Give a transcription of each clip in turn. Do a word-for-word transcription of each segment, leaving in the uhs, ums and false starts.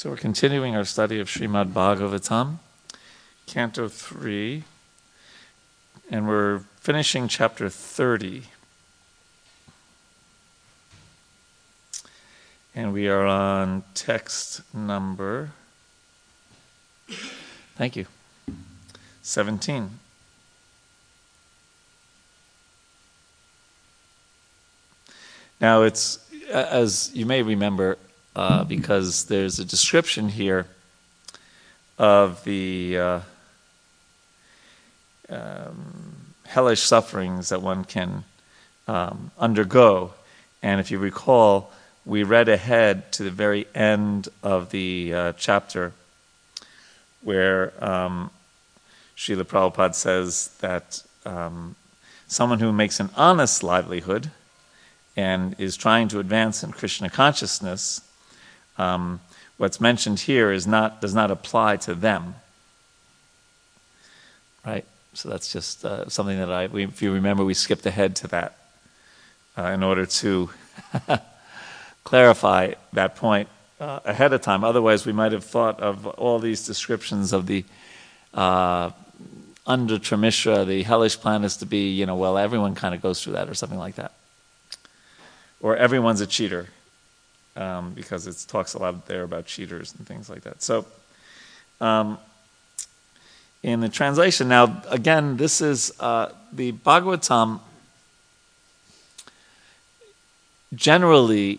So we're continuing our study of Srimad Bhagavatam, Canto three, and we're finishing Chapter thirty. And we are on text number, thank you, seventeen. Now it's, as you may remember, Uh, because there's a description here of the uh, um, hellish sufferings that one can um, undergo. And if you recall, we read ahead to the very end of the uh, chapter where um, Srila Prabhupada says that um, someone who makes an honest livelihood and is trying to advance in Krishna consciousness, Um, what's mentioned here is not does not apply to them, right? So that's just uh, something that I, we, if you remember, we skipped ahead to that uh, in order to clarify that point uh, ahead of time. Otherwise, we might have thought of all these descriptions of the uh, under Trimishra, the hellish planets to be, you know, well, everyone kind of goes through that or something like that, or everyone's a cheater. Um, because it talks a lot there about cheaters and things like that. So, um, in the translation, now, again, this is uh, the Bhagavatam generally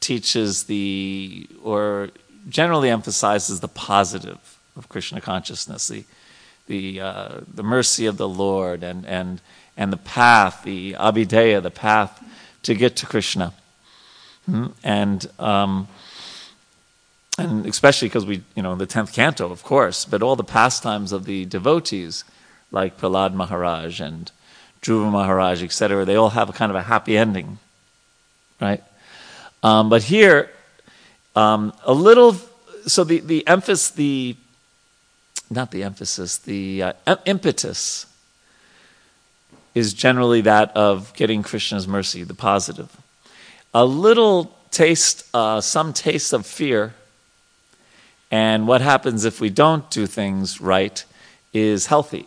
teaches the, or generally emphasizes the positive of Krishna consciousness, the the, uh, the mercy of the Lord and, and, and the path, the Abhideya, the path to get to Krishna. And um, and especially because we, you know, the tenth canto, of course, but all the pastimes of the devotees, like Prahlad Maharaj and Dhruva Maharaj, et cetera, they all have a kind of a happy ending, right? Um, but here, um, a little, so the, the emphasis, the, not the emphasis, the uh, impetus is generally that of getting Krishna's mercy, the positive. A little taste, uh, some taste of fear, and what happens if we don't do things right is healthy.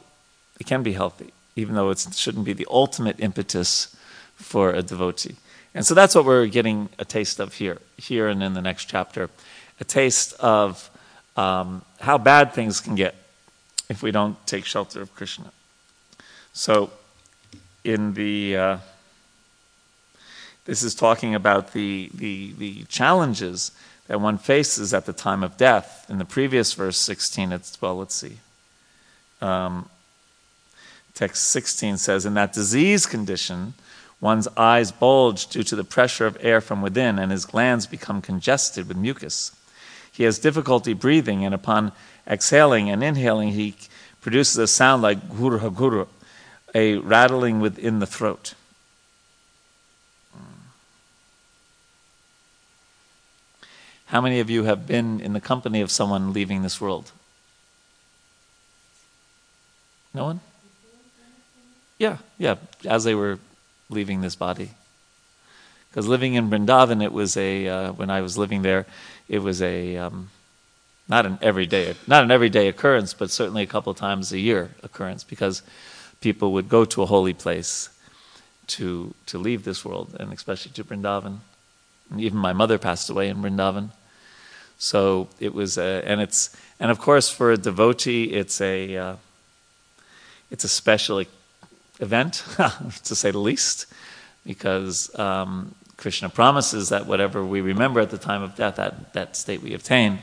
It can be healthy, even though it shouldn't be the ultimate impetus for a devotee. And so that's what we're getting a taste of here, here and in the next chapter, a taste of um, how bad things can get if we don't take shelter of Krishna. So in the... Uh, This is talking about the, the the challenges that one faces at the time of death. In the previous verse, sixteen, it's, well, let's see. Um, text sixteen says, in that disease condition, one's eyes bulge due to the pressure of air from within, and his glands become congested with mucus. He has difficulty breathing, and upon exhaling and inhaling, he produces a sound like ghur haghur, a rattling within the throat. How many of you have been in the company of someone leaving this world? No one? Yeah, yeah, as they were leaving this body. Because living in Vrindavan, it was a, uh, when I was living there, it was a, um, not an everyday, not an everyday occurrence, but certainly a couple times a year occurrence, because people would go to a holy place to to leave this world, and especially to Vrindavan. And even my mother passed away in Vrindavan. So it was, a, and it's, and of course for a devotee, it's a, uh, it's a special event, to say the least, because um, Krishna promises that whatever we remember at the time of death, that, that state we obtain.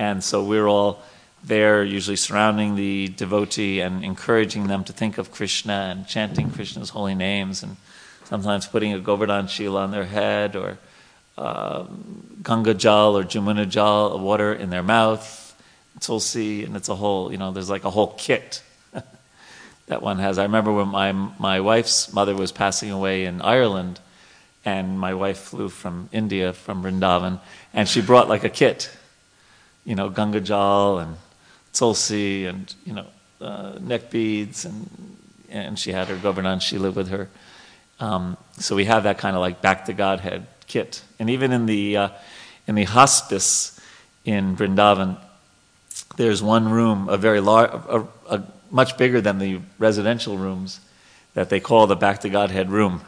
And so we're all there, usually surrounding the devotee and encouraging them to think of Krishna and chanting Krishna's holy names, and sometimes putting a Govardhan Shila on their head, or Uh, Ganga Jal or Jamuna Jal water in their mouth, Tulsi, and it's a whole, you know, there's like a whole kit that one has. I remember when my my wife's mother was passing away in Ireland, and my wife flew from India, from Vrindavan, and she brought like a kit, you know, Ganga Jal and Tulsi and, you know, uh, neck beads, and and she had her Govardhan Shila with her. Um, so we have that kind of like back to Godhead kit. And even in the uh, in the hospice, in Vrindavan, there's one room, a very large, a, a, much bigger than the residential rooms, that they call the Back to Godhead room,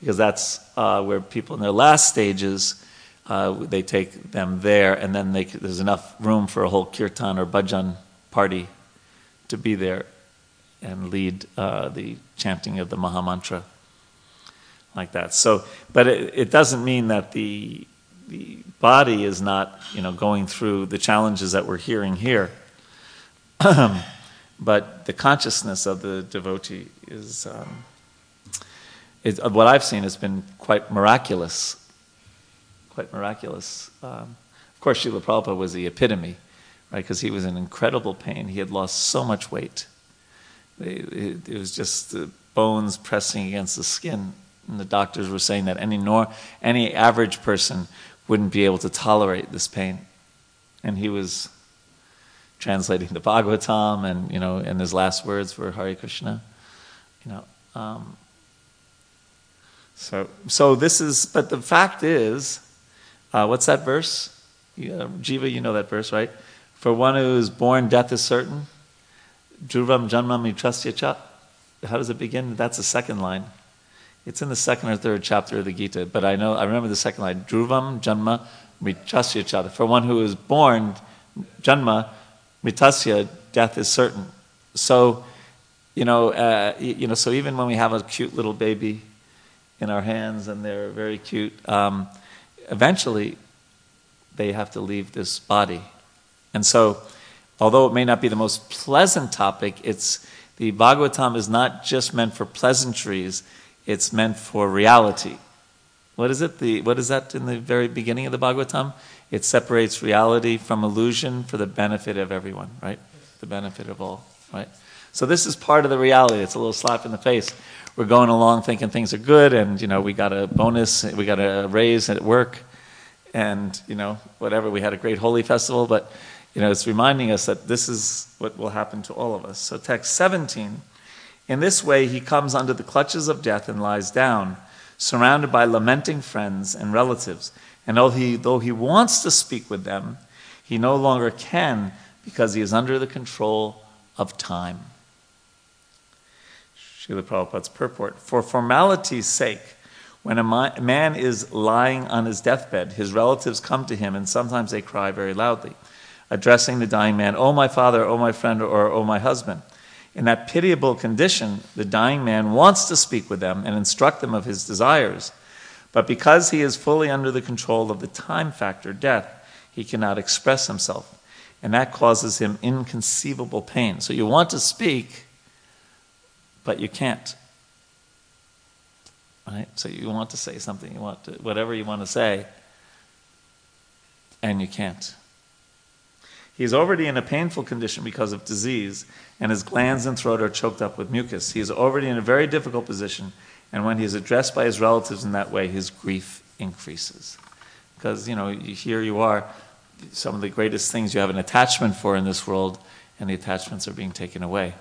because that's uh, where people in their last stages, uh, they take them there, and then they, there's enough room for a whole kirtan or bhajan party to be there and lead uh, the chanting of the Maha Mantra, like that. So, but it, it doesn't mean that the the body is not, you know, going through the challenges that we're hearing here. But the consciousness of the devotee is, um, is what I've seen has been quite miraculous. Quite miraculous. Um, of course, Srila Prabhupada was the epitome, right? Because he was in incredible pain. He had lost so much weight. It, it was just the bones pressing against the skin. And the doctors were saying that any nor any average person wouldn't be able to tolerate this pain. And he was translating the Bhagavatam, and you know, and his last words were Hare Krishna. You know, um, so so this is. But the fact is, uh, what's that verse? Yeah, Jiva, you know that verse, right? For one who is born, death is certain. Dhruvam janmam mitrasya cha. How does it begin? That's the second line. It's in the second or third chapter of the Gita, but I know I remember the second line. Dhruvam janma mitasya cha. For one who is born, janma mitasya, death is certain. So, you know, uh, you know. So even when we have a cute little baby in our hands and they're very cute, um, eventually they have to leave this body. And so, although it may not be the most pleasant topic, it's the Bhagavatam is not just meant for pleasantries. It's meant for reality. What is it? The what is that in the very beginning of the Bhagavatam? It separates reality from illusion for the benefit of everyone, right? The benefit of all, right? So this is part of the reality. It's a little slap in the face. We're going along thinking things are good, and you know we got a bonus, we got a raise at work, and you know whatever. We had a great holy festival, but you know it's reminding us that this is what will happen to all of us. So text seventeen. In this way, he comes under the clutches of death and lies down, surrounded by lamenting friends and relatives. And though he, though he wants to speak with them, he no longer can because he is under the control of time. Srila Prabhupada's purport. For formality's sake, when a man is lying on his deathbed, his relatives come to him and sometimes they cry very loudly, addressing the dying man, "Oh, my father, oh, my friend, or oh, my husband." In that pitiable condition, the dying man wants to speak with them and instruct them of his desires. But because he is fully under the control of the time factor, death, he cannot express himself. And that causes him inconceivable pain. So you want to speak, but you can't. Right? So you want to say something, you want to, whatever you want to say, and you can't. He is already in a painful condition because of disease, and his glands and throat are choked up with mucus. He is already in a very difficult position, and when he is addressed by his relatives in that way, his grief increases. Because, you know, here you are, some of the greatest things you have an attachment for in this world, and the attachments are being taken away.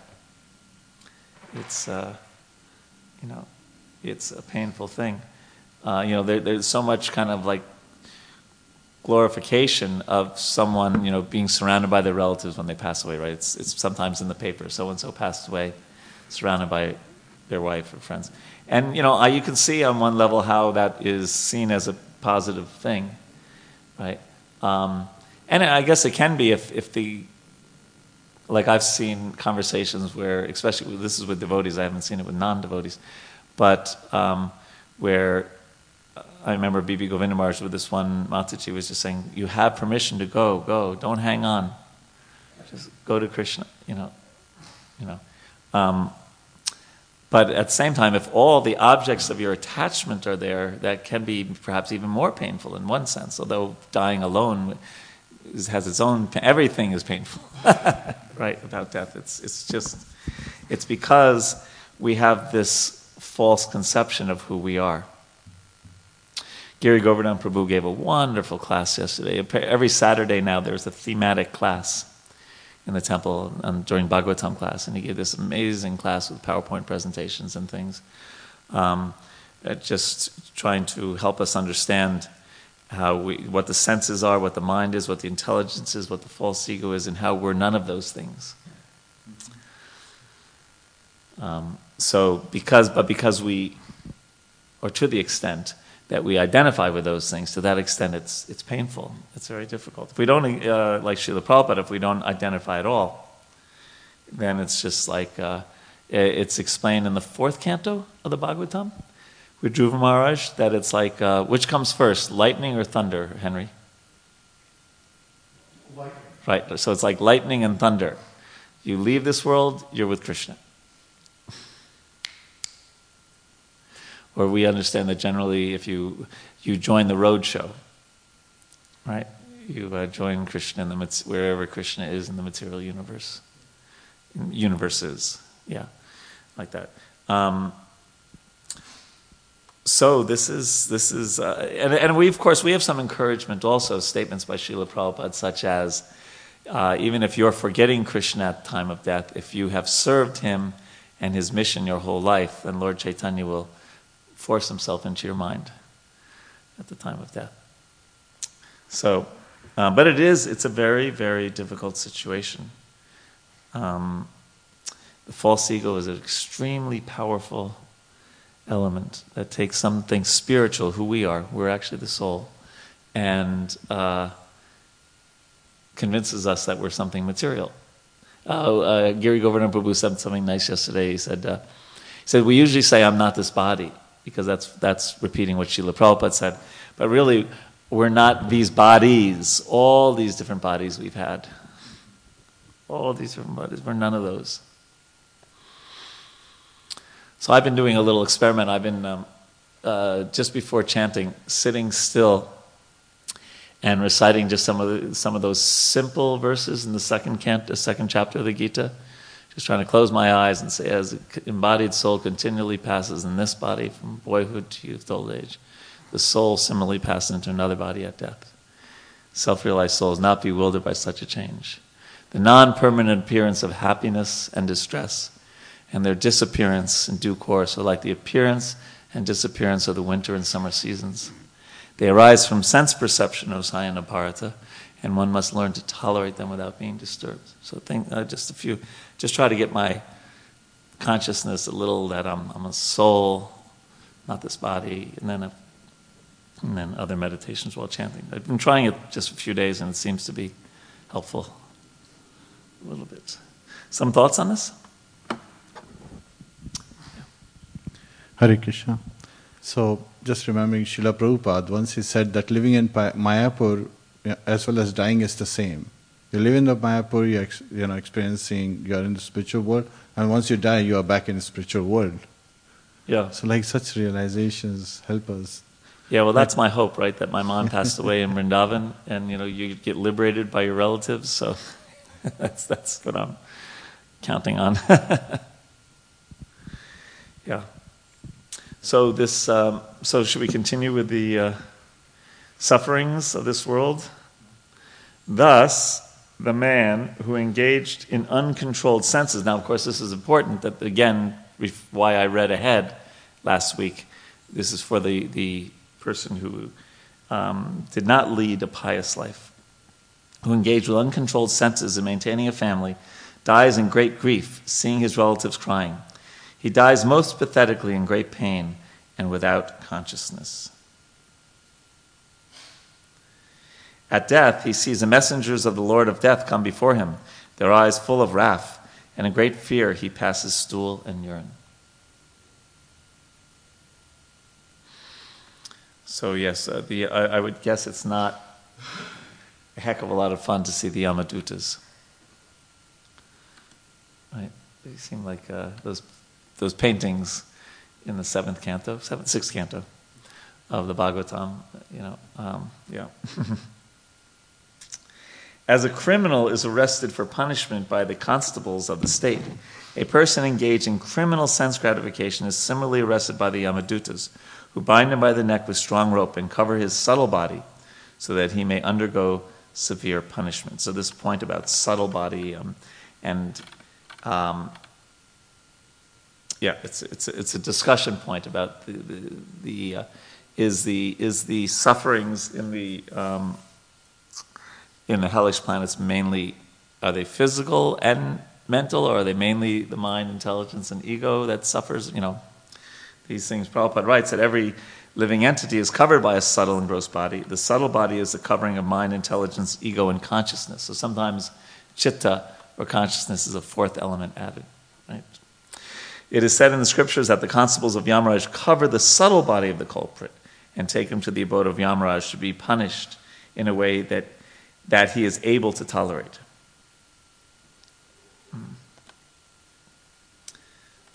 It's, uh, you know, it's a painful thing. Uh, you know, there, there's so much kind of like glorification of someone, you know, being surrounded by their relatives when they pass away, right? It's it's sometimes in the paper. So and so passed away, surrounded by their wife or friends, and you know, I, you can see on one level how that is seen as a positive thing, right? Um, and I guess it can be if if the, like I've seen conversations where, especially this is with devotees, I haven't seen it with non-devotees, but um, where. I remember B B Govinda Maharaj with this one Mataji was just saying, "You have permission to go, go. Don't hang on. Just go to Krishna." You know, you know. Um, but at the same time, if all the objects of your attachment are there, that can be perhaps even more painful in one sense. Although dying alone has its own, everything is painful, right? About death, it's it's just it's because we have this false conception of who we are. Giri Govardhan Prabhu gave a wonderful class yesterday. Every Saturday now there's a thematic class in the temple um, during Bhagavatam class, and he gave this amazing class with PowerPoint presentations and things, um, just trying to help us understand how we, what the senses are, what the mind is, what the intelligence is, what the false ego is, and how we're none of those things. Um, so, because, but because we, or to the extent that we identify with those things, to that extent it's it's painful. It's very difficult. If we don't, uh, like Srila Prabhupada, if we don't identify at all, then it's just like, uh, it's explained in the fourth canto of the Bhagavatam, with Dhruva Maharaj, that it's like, uh, which comes first, lightning or thunder, Henry? Lightning. Right, so it's like lightning and thunder. You leave this world, you're with Krishna. Or we understand that generally, if you you join the road show, right? You uh, join Krishna in the wherever Krishna is in the material universe, universes, yeah, like that. Um, so this is this is, uh, and and we of course we have some encouragement also, statements by Srila Prabhupada such as, uh, even if you're forgetting Krishna at the time of death, if you have served him and his mission your whole life, then Lord Chaitanya will force himself into your mind at the time of death. So, um, but it is, it's a very, very difficult situation. Um, the false ego is an extremely powerful element that takes something spiritual, who we are, we're actually the soul, and uh, convinces us that we're something material. Uh, uh, Giri Govardhan Prabhu said something nice yesterday. He said, uh, he said, we usually say, I'm not this body, because that's that's repeating what Srila Prabhupada said. But really, we're not these bodies, all these different bodies we've had. All these different bodies, we're none of those. So I've been doing a little experiment. I've been, um, uh, just before chanting, sitting still and reciting just some of the, some of those simple verses in the second canto, the second chapter of the Gita. Just trying to close my eyes and say, as the embodied soul continually passes in this body from boyhood to youth to old age, the soul similarly passes into another body at death. Self-realized soul is not bewildered by such a change. The non-permanent appearance of happiness and distress and their disappearance in due course are like the appearance and disappearance of the winter and summer seasons. They arise from sense perception, O Sayana Bharata, and one must learn to tolerate them without being disturbed. So think, uh, just a few, just try to get my consciousness a little that I'm, I'm a soul, not this body, and then, a, and then other meditations while chanting. I've been trying it just a few days, and it seems to be helpful a little bit. Some thoughts on this? Yeah. Hare Krishna. So just remembering Srila Prabhupada, once he said that living in Mayapur as well as dying is the same. You live in the Mayapur, you're ex- you know, experiencing, you're in the spiritual world, and once you die, you are back in the spiritual world. Yeah. So like such realizations help us. Yeah, well that's my hope, right? That my mom passed away in Vrindavan, and you know, you get liberated by your relatives, so that's that's what I'm counting on. Yeah. So this, um, so should we continue with the... Uh, sufferings of this world? Thus, the man who engaged in uncontrolled senses. Now, of course, this is important. That again, why I read ahead last week. This is for the the person who um, did not lead a pious life, who engaged with uncontrolled senses in maintaining a family, dies in great grief, seeing his relatives crying. He dies most pathetically in great pain and without consciousness. At death, he sees the messengers of the Lord of Death come before him, their eyes full of wrath, and in great fear he passes stool and urine. So yes, uh, the I, I would guess it's not a heck of a lot of fun to see the Yamadutas. Right? They seem like uh, those those paintings in the seventh canto, seventh, sixth canto of the Bhagavatam. You know, um, yeah. As a criminal is arrested for punishment by the constables of the state, a person engaged in criminal sense gratification is similarly arrested by the Yamadutas, who bind him by the neck with strong rope and cover his subtle body so that he may undergo severe punishment. So this point about subtle body um, and, um, yeah, it's, it's, it's a discussion point about the, the, the uh, is the is the sufferings in the um, in the hellish planets mainly, are they physical and mental, or are they mainly the mind, intelligence, and ego that suffers? You know, these things. Prabhupada writes that every living entity is covered by a subtle and gross body. The subtle body is the covering of mind, intelligence, ego, and consciousness. So sometimes citta, or consciousness, is a fourth element added. Right? It is said in the scriptures that the constables of Yamaraj cover the subtle body of the culprit and take him to the abode of Yamaraj to be punished in a way that, that he is able to tolerate.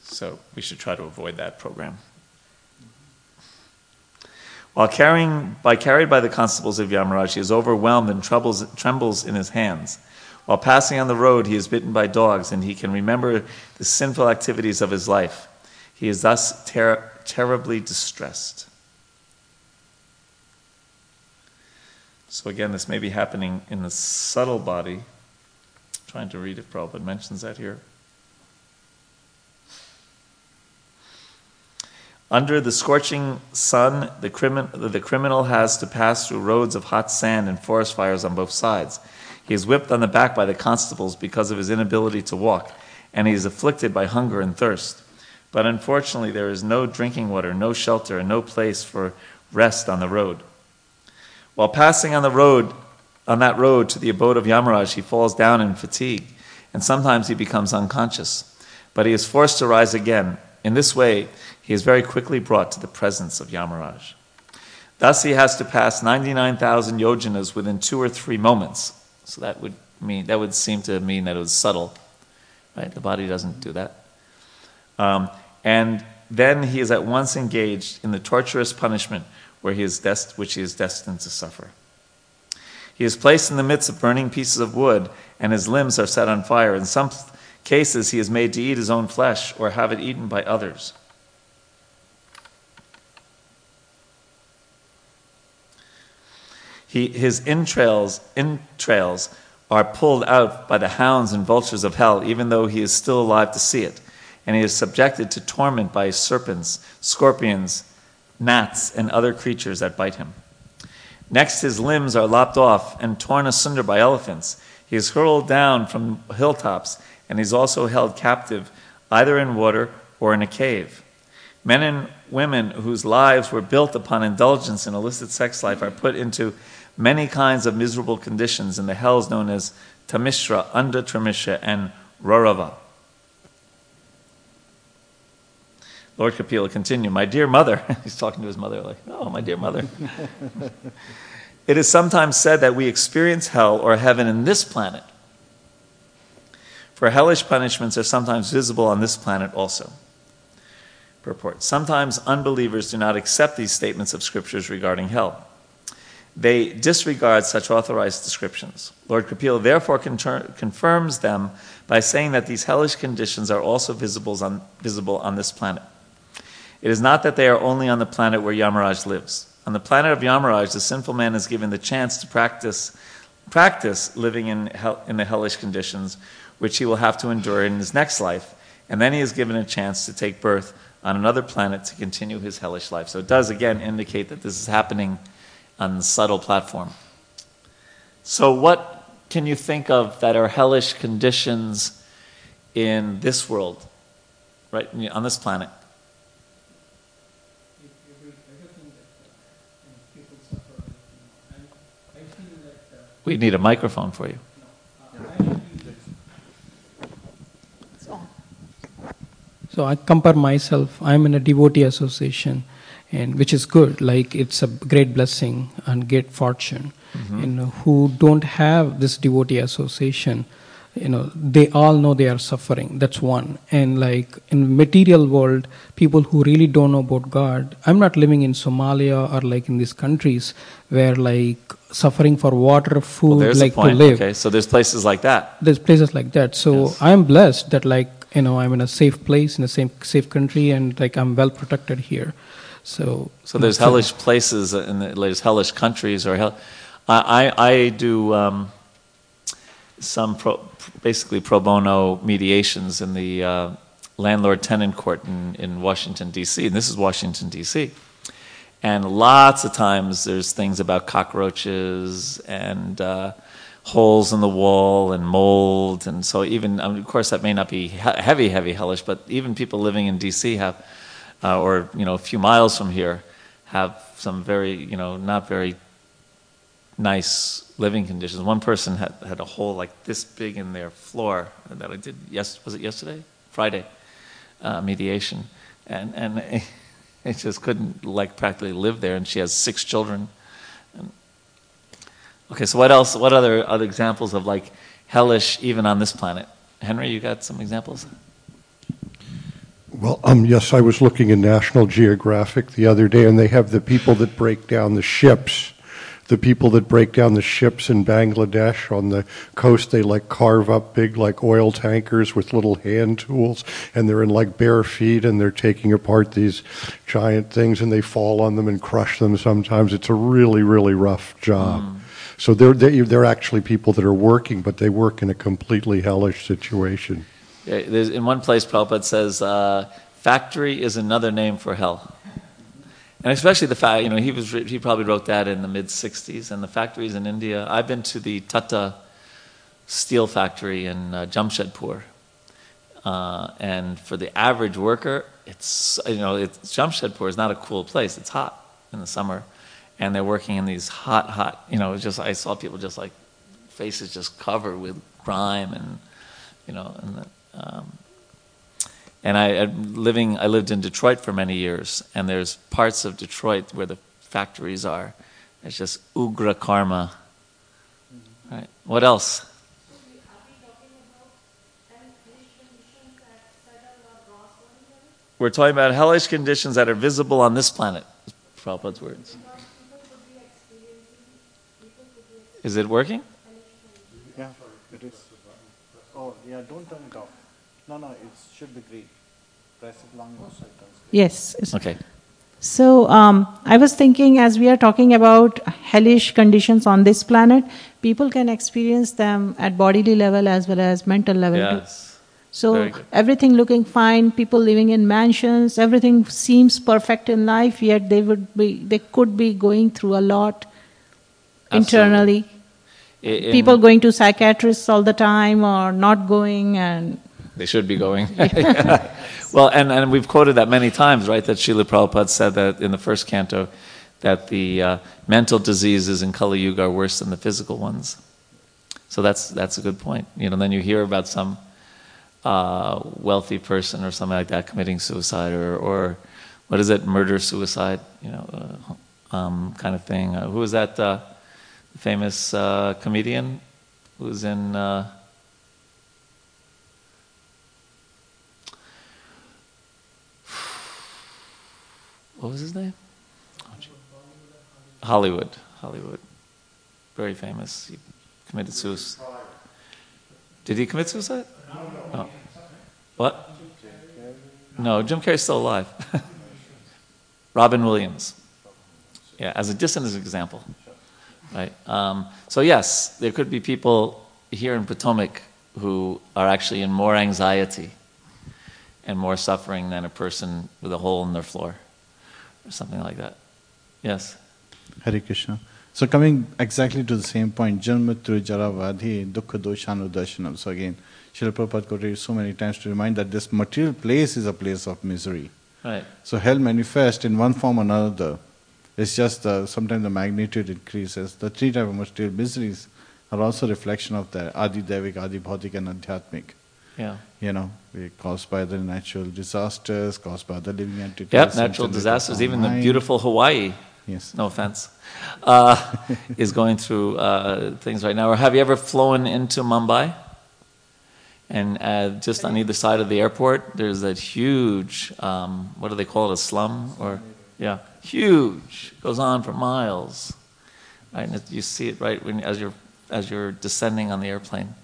So we should try to avoid that program. While carrying, by carried by the constables of Yamaraj, he is overwhelmed and troubles, trembles in his hands. While passing on the road, he is bitten by dogs, and he can remember the sinful activities of his life. He is thus ter- terribly distressed. So again, this may be happening in the subtle body. I'm trying to read if Prabhupada mentions that here. Under the scorching sun, the, crimin- the criminal has to pass through roads of hot sand and forest fires on both sides. He is whipped on the back by the constables because of his inability to walk, and he is afflicted by hunger and thirst. But unfortunately, there is no drinking water, no shelter, and no place for rest on the road. While passing on the road, on that road to the abode of Yamaraj, he falls down in fatigue, and sometimes he becomes unconscious. But he is forced to rise again. In this way, he is very quickly brought to the presence of Yamaraj. Thus, he has to pass ninety-nine thousand yojanas within two or three moments. So that would mean that would seem to mean that it was subtle, right? The body doesn't do that. Um, and then he is at once engaged in the torturous punishment, where he is dest- which he is destined to suffer. He is placed in the midst of burning pieces of wood, and his limbs are set on fire. In some cases, he is made to eat his own flesh or have it eaten by others. He, his entrails, entrails are pulled out by the hounds and vultures of hell, even though he is still alive to see it. And he is subjected to torment by serpents, scorpions, gnats, and other creatures that bite him. Next, his limbs are lopped off and torn asunder by elephants. He is hurled down from hilltops, and he is also held captive either in water or in a cave. Men and women whose lives were built upon indulgence in illicit sex life are put into many kinds of miserable conditions in the hells known as Tamishra, Anda Tramishra, and Rorava. Lord Kapila continued, "My dear mother," he's talking to his mother like, "Oh, my dear mother." "It is sometimes said that we experience hell or heaven in this planet, for hellish punishments are sometimes visible on this planet also." Report. Sometimes unbelievers do not accept these statements of scriptures regarding hell. They disregard such authorized descriptions. Lord Kapila therefore con- confirms them by saying that these hellish conditions are also visible on, visible on this planet. It is not that they are only on the planet where Yamaraj lives. On the planet of Yamaraj, the sinful man is given the chance to practice practice living in, hell, in the hellish conditions, which he will have to endure in his next life, and then he is given a chance to take birth on another planet to continue his hellish life. So it does, again, indicate that this is happening on the subtle platform. So what can you think of that are hellish conditions in this world, right, on this planet? We need a microphone for you. So I compare myself, I'm in a devotee association, and which is good, like it's a great blessing and great fortune. Mm-hmm. And who don't have this devotee association, you know, they all know they are suffering. That's one. And like in material world, people who really don't know about God, I'm not living in Somalia or like in these countries where like suffering for water, food, well, there's like a point. To live. Okay, so there's places like that. There's places like that. So yes. I'm blessed that like, you know, I'm in a safe place, in a safe, safe country, and like I'm well protected here. So, so there's hellish places, and the, there's hellish countries, or hell. I, I, I do um, some pro, basically pro bono mediations in the uh, landlord-tenant court in, in Washington D C And this is Washington D C And lots of times there's things about cockroaches and uh, holes in the wall and mold. And so even, I mean, of course, that may not be heavy, heavy hellish, but even people living in D C have, uh, or, you know, a few miles from here, have some very, you know, not very nice living conditions. One person had, had a hole like this big in their floor that I did, yes, was it yesterday? Friday, uh, mediation. And, and I just couldn't, like, practically live there, and she has six children. And, okay, so what else? What other other examples of, like, hellish even on this planet? Henry, you got some examples? Well, um, yes, I was looking in National Geographic the other day, and they have the people that break down the ships. The people that break down the ships in Bangladesh on the coast, they like carve up big like oil tankers with little hand tools, and they're in like bare feet, and they're taking apart these giant things, and they fall on them and crush them sometimes. It's a really, really rough job. Mm. So they're, they're, they're actually people that are working, but they work in a completely hellish situation. There's, in one place, Prabhupada says, uh, factory is another name for hell. And especially the fact, you know, he was he probably wrote that in the mid sixties, and the factories in India. I've been to the Tata steel factory in uh, Jamshedpur. Uh, and for the average worker, it's, you know, it's, Jamshedpur is not a cool place. It's hot in the summer. And they're working in these hot, hot, you know, just I saw people just like, faces just covered with grime and, you know, and the, um And I living. I lived in Detroit for many years, and there's parts of Detroit where the factories are. It's just ugra karma. Mm-hmm. Right. What else? We're talking about hellish conditions that are visible on this planet. Prabhupada's words. Is it working? Yeah, it is. Oh, yeah. Don't turn it off. No, no, it should be green. Press it long enough so it turns green. Yes. Okay. So um, I was thinking, as we are talking about hellish conditions on this planet, people can experience them at bodily level as well as mental level. Yes. Too. So everything looking fine, people living in mansions, everything seems perfect in life, yet they would be, they could be going through a lot internally. Absolutely. In, people going to psychiatrists all the time or not going and... They should be going. Yeah. Well, and, and we've quoted that many times, right, that Srila Prabhupada said that in the first canto, that the uh, mental diseases in Kali Yuga are worse than the physical ones. So that's that's a good point. You know, then you hear about some uh, wealthy person or something like that committing suicide or, or what is it, murder-suicide, you know, uh, um, kind of thing. Uh, who was that uh, famous uh, comedian who was in... Uh, What was his name? Hollywood. Hollywood. Very famous. He committed suicide. Did he commit suicide? No. What? No, Jim Carrey's still alive. Robin Williams. Yeah, as a distant example. Right. Um, so yes, there could be people here in Potomac who are actually in more anxiety and more suffering than a person with a hole in their floor. Something like that. Yes. Hare Krishna. So coming exactly to the same point, Janma Tru Jaravadhi Dukkha Doshanu Darshanam. So again, Srila Prabhupada quoted so many times to remind that this material place is a place of misery. Right. So hell manifests in one form or another. It's just the, sometimes the magnitude increases. The three types of material miseries are also a reflection of that Adi Devik, Adi Bhautik and Adhyatmik. Yeah. You know, caused by the natural disasters, caused by the living entities. Yep, natural disasters. Even the beautiful Hawaii, yes, no offense, uh, is going through uh, things right now. Or have you ever flown into Mumbai? And uh, just on either side of the airport, there's that huge, um, what do they call it, a slum? Or yeah, huge, goes on for miles. Right, and you see it right when as you're as you're descending on the airplane.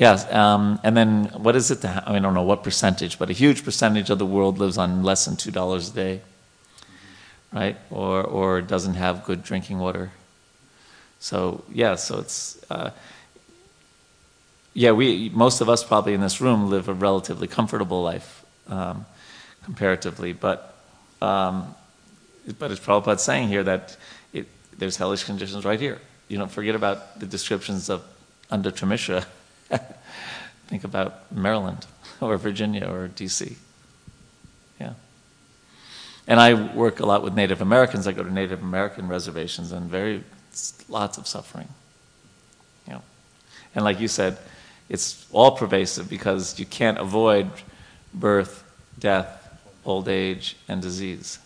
Yes, um, and then what is it? Ha- I mean, I don't know what percentage, but a huge percentage of the world lives on less than two dollars a day, right? Or or doesn't have good drinking water. So yeah, so it's uh, yeah. We most of us probably in this room live a relatively comfortable life, um, comparatively, but um, but it's Prabhupada saying here that it, there's hellish conditions right here. You know, forget about the descriptions of under Tremishra. Think about Maryland or Virginia or D C Yeah. And I work a lot with Native Americans. I go to Native American reservations and very lots of suffering. You know, and like you said, it's all pervasive because you can't avoid birth, death, old age, and disease.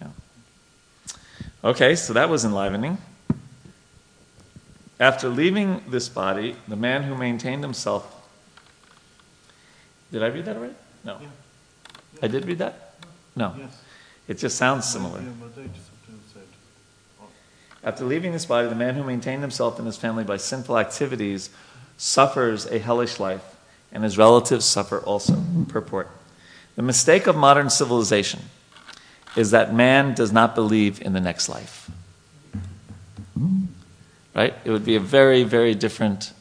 Yeah. Okay, so that was enlivening. After leaving this body, the man who maintained himself... Did I read that already? No. Yeah. Yeah. I did read that? No. Yes. It just sounds similar. After leaving this body, the man who maintained himself and his family by sinful activities suffers a hellish life, and his relatives suffer also. Purport. The mistake of modern civilization is that man does not believe in the next life. Right? It would be a very, very different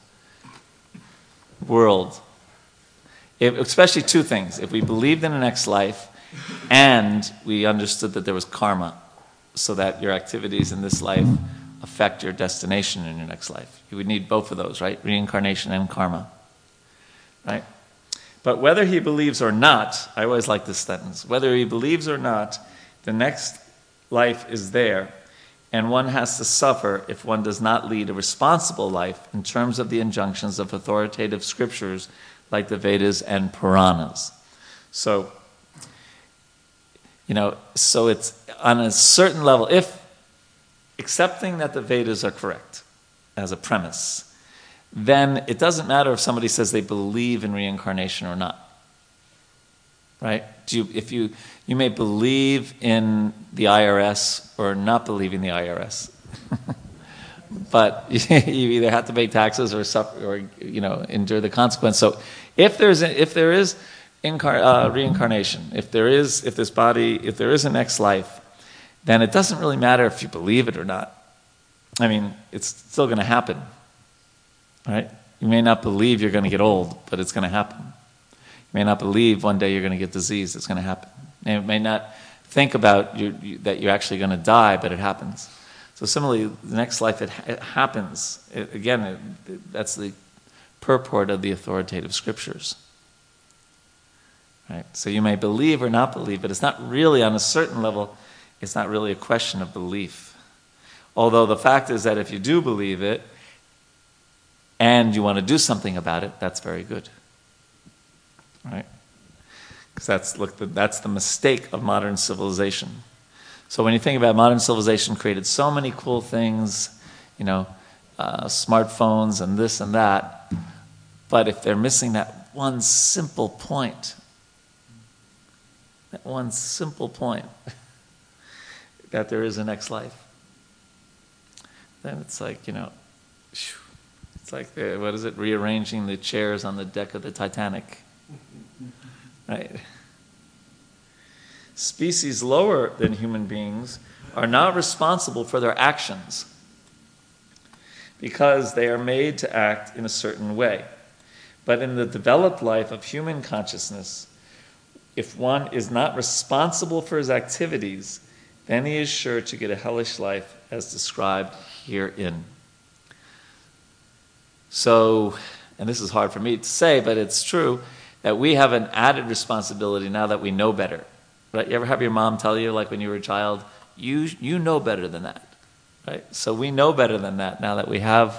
world. If, especially two things. If we believed in the next life and we understood that there was karma, so that your activities in this life affect your destination in your next life. You would need both of those, right? Reincarnation and karma, right? But whether he believes or not, I always like this sentence, whether he believes or not, the next life is there, and one has to suffer if one does not lead a responsible life in terms of the injunctions of authoritative scriptures like the Vedas and Puranas. So, you know, so it's on a certain level, if accepting that the Vedas are correct as a premise, then it doesn't matter if somebody says they believe in reincarnation or not. Right? Do you, if you, you may believe in the I R S or not believe in the I R S. But you either have to pay taxes or suffer, or, you know, endure the consequence. So if there's if there is Incar- uh, reincarnation, if there is, if this body, if there is a next life, then it doesn't really matter if you believe it or not. I mean, it's still going to happen, right? You may not believe you're going to get old, but it's going to happen. You may not believe one day you're going to get disease. It's going to happen. And you may not think about you, you, that you're actually going to die, but it happens. So similarly, the next life, it, it happens. It, again, it, it, that's the purport of the authoritative scriptures. Right? So you may believe or not believe, but it's not really, on a certain level, it's not really a question of belief. Although the fact is that if you do believe it, and you want to do something about it, that's very good. Right? Because that's, look, that's the mistake of modern civilization. So when you think about modern civilization, created so many cool things, you know, uh, smartphones and this and that, but if they're missing that one simple point... That one simple point, that there is a next life. Then it's like, you know, it's like, the, what is it, rearranging the chairs on the deck of the Titanic. Right? Species lower than human beings are not responsible for their actions because they are made to act in a certain way. But in the developed life of human consciousness, if one is not responsible for his activities, then he is sure to get a hellish life as described herein. So, and this is hard for me to say, but it's true, that we have an added responsibility now that we know better. Right? You ever have your mom tell you, like when you were a child, you, you know better than that. Right? So we know better than that now that we have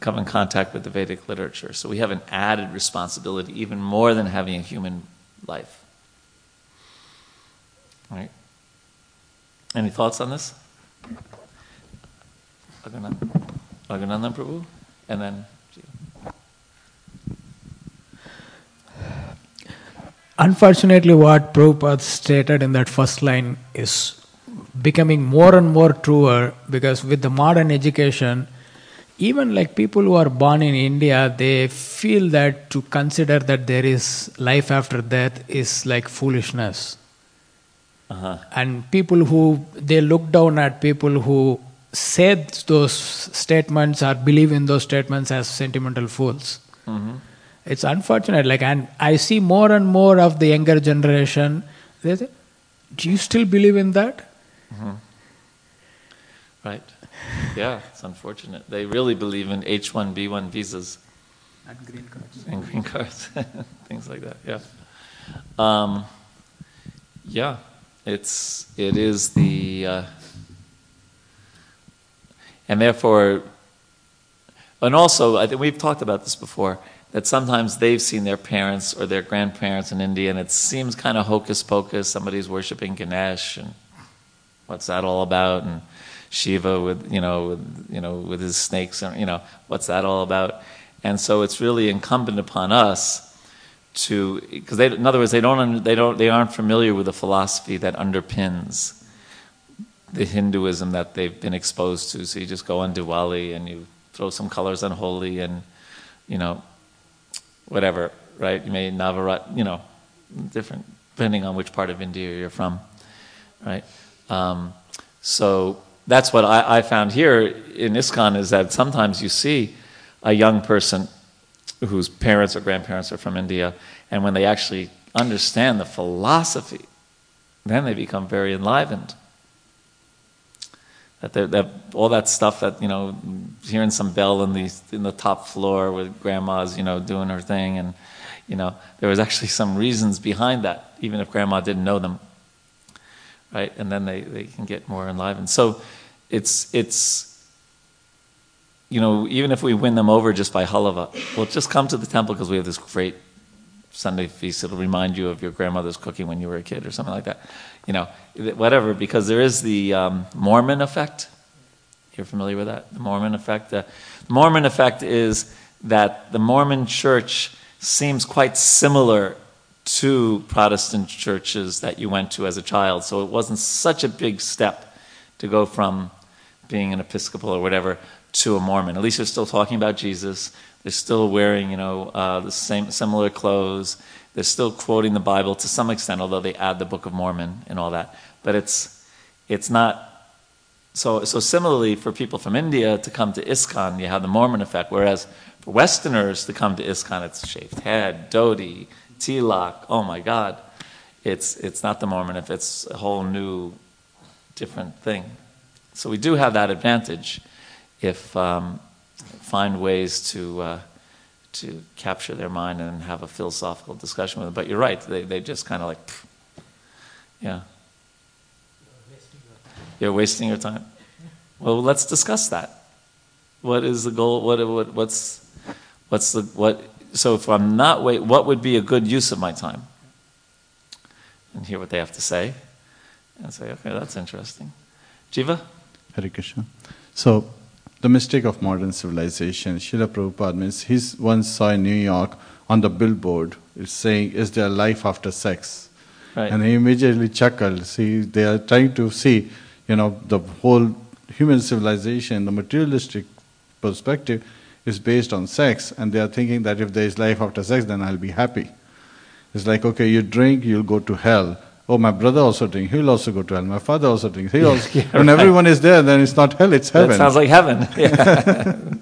come in contact with the Vedic literature. So we have an added responsibility, even more than having a human life. All right. Any thoughts on this? Raghunandan Prabhu, and then unfortunately, what Prabhupada stated in that first line is becoming more and more truer, because with the modern education, even like people who are born in India, they feel that to consider that there is life after death is like foolishness. Uh-huh. And people who, they look down at people who say those statements or believe in those statements as sentimental fools. Mm-hmm. It's unfortunate. Like, and I see more and more of the younger generation, they say, Do you still believe in that? Mm-hmm. Right. Yeah, it's unfortunate. They really believe in H one B one visas. And green cards. And green cards. Things like that, yeah. Um, yeah, it's, it is the... Uh, and therefore... And also, I think we've talked about this before, that sometimes they've seen their parents or their grandparents in India, and it seems kind of hocus-pocus, somebody's worshipping Ganesh, and what's that all about, and Shiva with, you know, with, you know, with his snakes, and, you know, what's that all about? And so it's really incumbent upon us to, because they, in other words, they don't, they don't, they aren't familiar with the philosophy that underpins the Hinduism that they've been exposed to. So you just go on Diwali and you throw some colors on Holi and, you know, whatever, right? You may Navarat, you know, different, depending on which part of India you're from, right? Um, so that's what I, I found here in ISKCON, is that sometimes you see a young person whose parents or grandparents are from India, and when they actually understand the philosophy, then they become very enlivened. That, that all that stuff that, you know, hearing some bell in the in the top floor with grandma's, you know, doing her thing, and, you know, there was actually some reasons behind that, even if grandma didn't know them, right? And then they, they can get more enlivened. So it's it's you know, even if we win them over just by halava, well, just come to the temple because we have this great Sunday feast. It'll remind you of your grandmother's cooking when you were a kid or something like that, you know, whatever, because there is the um, Mormon effect. You're familiar with that? The Mormon effect. The Mormon effect is that the Mormon church seems quite similar to Protestant churches that you went to as a child, so it wasn't such a big step to go from being an Episcopal or whatever to a Mormon. At least they're still talking about Jesus. They're still wearing, you know, uh, the same similar clothes. They're still quoting the Bible to some extent, although they add the Book of Mormon and all that. But it's it's not so. So similarly, for people from India to come to ISKCON, you have the Mormon effect. Whereas for Westerners to come to ISKCON, it's shaved head, dhoti, tilak. Oh my God, it's it's not the Mormon effect. It's a whole new, different thing. So we do have that advantage if. Um, find ways to uh, to capture their mind and have a philosophical discussion with them. But you're right, they they just kind of like, pff. Yeah. You're wasting your time. You're wasting your time? Well, let's discuss that. What is the goal? What, what what's what's the what? So if I'm not wait, what would be a good use of my time? And hear what they have to say, and say, okay, that's interesting. Jiva? Hare Krishna. So. The mistake of modern civilization. Srila Prabhupada means he once saw in New York on the billboard, it's saying, is there life after sex? Right. And he immediately chuckled. See, they are trying to see, you know, the whole human civilization, the materialistic perspective is based on sex, and they are thinking that if there is life after sex, then I'll be happy. It's like, okay, you drink, you'll go to hell. Oh, my brother also drinks, he'll also go to hell. My father also drinks, he also... yeah, when right. everyone is there, then it's not hell, it's heaven. That sounds like heaven. Yeah.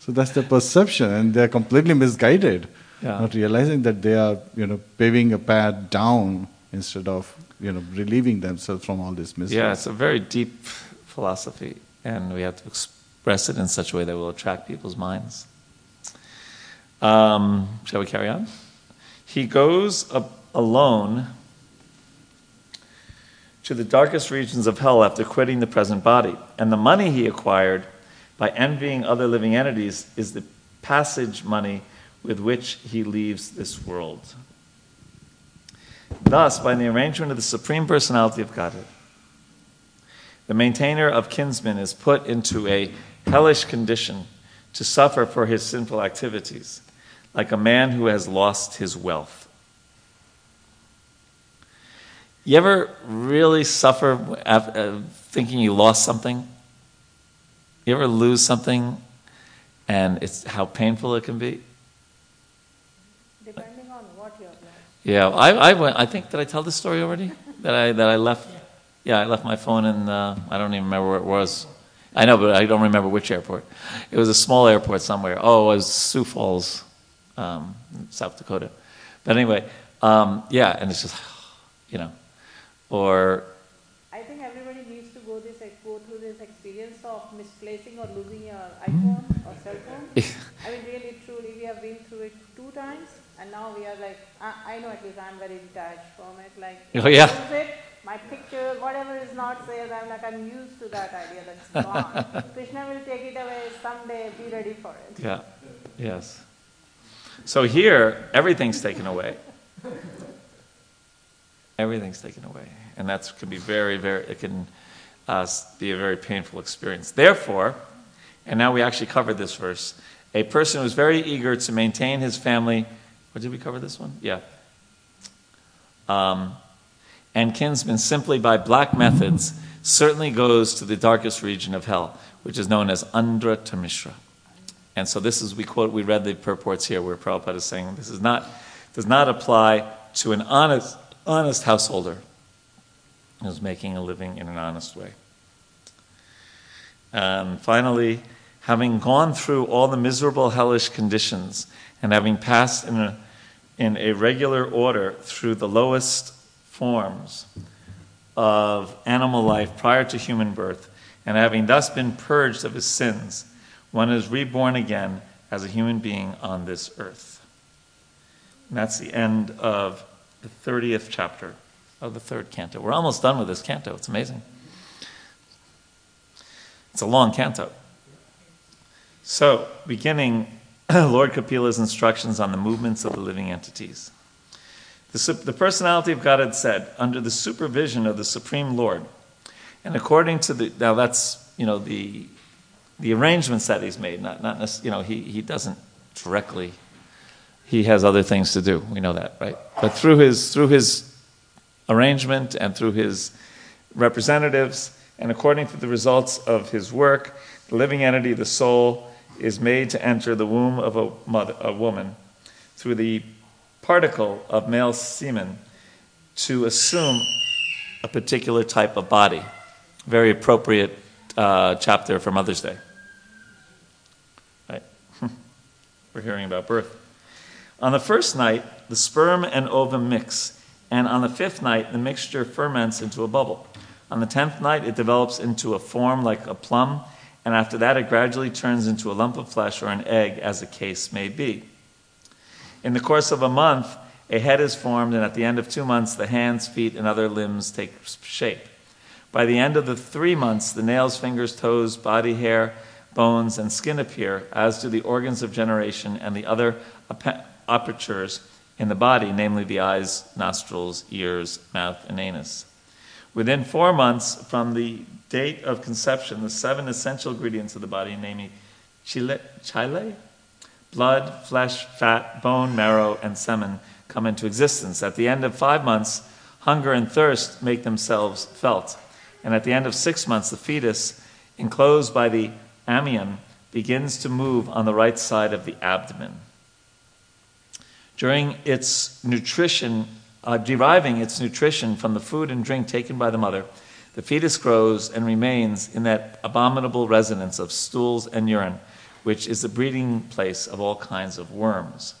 So that's the perception, and they're completely misguided, yeah. Not realizing that they are, you know, paving a path down instead of, you know, relieving themselves from all this misery. Yeah, it's a very deep philosophy, and we have to express it in such a way that will attract people's minds. Um, shall we carry on? He goes up alone... to the darkest regions of hell after quitting the present body. And the money he acquired by envying other living entities is the passage money with which he leaves this world. Thus, by the arrangement of the Supreme Personality of Godhead, the maintainer of kinsmen is put into a hellish condition to suffer for his sinful activities, like a man who has lost his wealth. You ever really suffer after, uh, thinking you lost something? You ever lose something, and it's how painful it can be? Depending on what you're Yeah, I, I went. I think did I tell this story already? that I that I left. Yeah, yeah I left my phone in. Uh, I don't even remember where it was. I know, but I don't remember which airport. It was a small airport somewhere. Oh, it was Sioux Falls, um, South Dakota. But anyway, um, yeah, and it's just, you know. or I think everybody needs to go this like, go through this experience of misplacing or losing your iPhone or cell phone. I mean, really, truly, we have been through it two times, and now we are like, I, I know at least I'm very detached from it. Like, oh, yeah. I lose it, my picture, whatever is not saved, I'm like, I'm used to that idea that's gone. Krishna will take it away someday. Be ready for it. Yeah. Yes. So here, everything's taken away. Everything's taken away. And that can be very, very, it can uh, be a very painful experience. Therefore, and now we actually covered this verse, a person who's very eager to maintain his family, or did we cover this one? Yeah. Um, and kinsmen simply by black methods certainly goes to the darkest region of hell, which is known as Andhra Tamishra. And so this is, we quote, we read the purports here where Prabhupada is saying this is not, does not apply to an honest, honest householder who's making a living in an honest way. And finally, having gone through all the miserable hellish conditions and having passed in a, in a regular order through the lowest forms of animal life prior to human birth, and having thus been purged of his sins, one is reborn again as a human being on this earth. And that's the end of the thirtieth chapter of the third canto. We're almost done with this canto. It's amazing. It's a long canto. So, beginning Lord Kapila's instructions on the movements of the living entities. The, the personality of Godhead said, under the supervision of the Supreme Lord, and according to the, now that's, you know, the the arrangements that he's made, not, not you know, he, he doesn't directly, he has other things to do. We know that, right? But through his through his arrangement and through his representatives, and according to the results of his work, the living entity, the soul, is made to enter the womb of a mother, a woman, through the particle of male semen, to assume a particular type of body. Very appropriate uh, chapter for Mother's Day. Right? We're hearing about birth. On the first night, the sperm and ovum mix, and on the fifth night, the mixture ferments into a bubble. On the tenth night, it develops into a form like a plum, and after that, it gradually turns into a lump of flesh or an egg, as the case may be. In the course of a month, a head is formed, and at the end of two months, the hands, feet, and other limbs take shape. By the end of the three months, the nails, fingers, toes, body hair, bones, and skin appear, as do the organs of generation and the other apertures in the body, namely the eyes, nostrils, ears, mouth, and anus. Within four months from the date of conception, the seven essential ingredients of the body, namely chile, chile, blood, flesh, fat, bone, marrow, and semen, come into existence. At the end of five months, hunger and thirst make themselves felt. And at the end of six months, the fetus, enclosed by the amnion, begins to move on the right side of the abdomen. During its nutrition, uh, deriving its nutrition from the food and drink taken by the mother, the fetus grows and remains in that abominable resonance of stools and urine, which is the breeding place of all kinds of worms.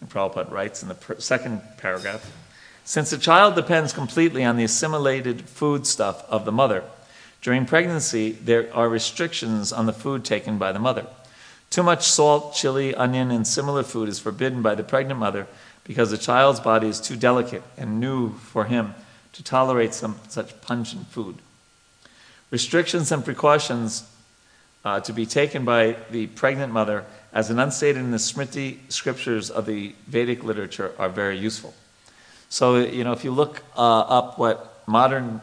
And Prabhupada writes in the per- second paragraph, since the child depends completely on the assimilated foodstuff of the mother, during pregnancy there are restrictions on the food taken by the mother. Too much salt, chili, onion, and similar food is forbidden by the pregnant mother because the child's body is too delicate and new for him to tolerate some such pungent food. Restrictions and precautions uh, to be taken by the pregnant mother, as enunciated in the Smriti scriptures of the Vedic literature, are very useful. So, you know, if you look uh, up what modern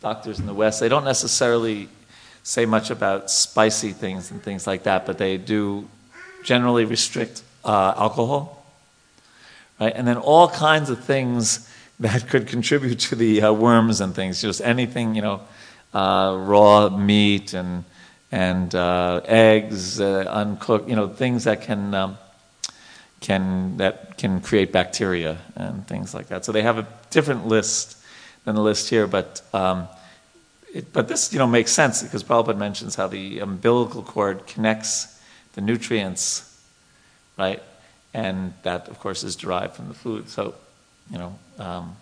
doctors in the West, they don't necessarily say much about spicy things and things like that, but they do generally restrict uh, alcohol, right? And then all kinds of things that could contribute to the uh, worms and things, just anything, you know, uh, raw meat and and uh, eggs, uh, uncooked, you know, things that can um, can that can create bacteria and things like that. So they have a different list than the list here, but. Um, It, but this, you know, makes sense because Prabhupada mentions how the umbilical cord connects the nutrients, right? And that, of course, is derived from the food. So, you know, um,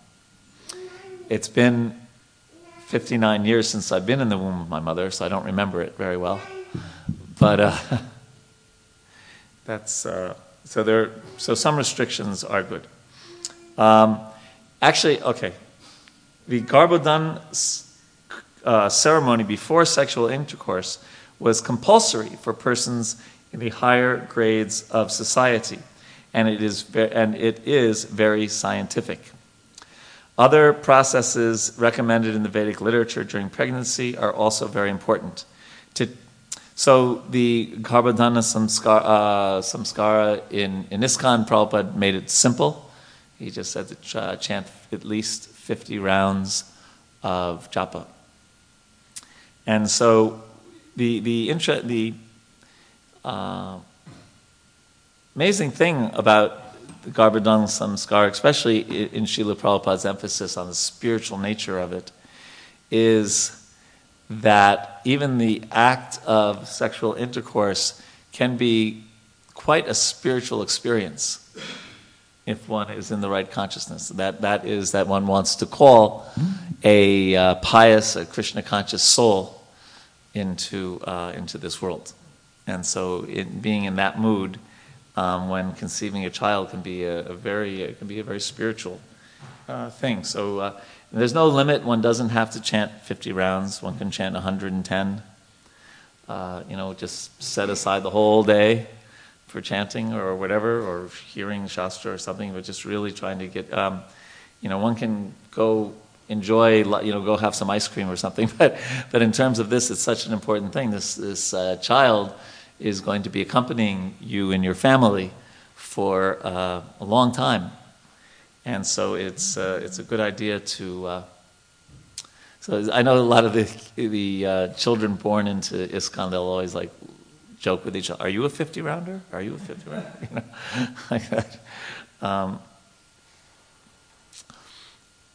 It's been fifty-nine years since I've been in the womb of my mother, so I don't remember it very well. But uh, that's uh, so there. So some restrictions are good. Um, actually, okay, the Garbhodan uh, ceremony before sexual intercourse was compulsory for persons in the higher grades of society, and it is ve- and it is very scientific. Other processes recommended in the Vedic literature during pregnancy are also very important. To, so the Garbhodana samskara, uh, samskara in, in ISKCON, Prabhupada made it simple. He just said to ch- uh, chant at least fifty rounds of japa. And so the the intra, the uh, amazing thing about the Garbhodana samskara, especially in Srila Prabhupada's emphasis on the spiritual nature of it, is that even the act of sexual intercourse can be quite a spiritual experience if one is in the right consciousness. That that is that one wants to call a uh, pious, a Krishna conscious soul into uh, into this world, and so in being in that mood. Um, when conceiving a child can be a, a very it can be a very spiritual uh, thing. So uh, there's no limit. One doesn't have to chant fifty rounds. One can chant one hundred ten. Uh, you know, just set aside the whole day for chanting or whatever, or hearing Shastra or something. But just really trying to get, um, you know, one can go enjoy, you know, go have some ice cream or something. But but in terms of this, it's such an important thing. This this uh, child is going to be accompanying you and your family for uh, a long time, and so it's uh, it's a good idea to. Uh, so I know a lot of the the uh, children born into ISKCON, they'll always like joke with each other. Are you a fifty rounder? Are you a fifty rounder? You know, like that. Um,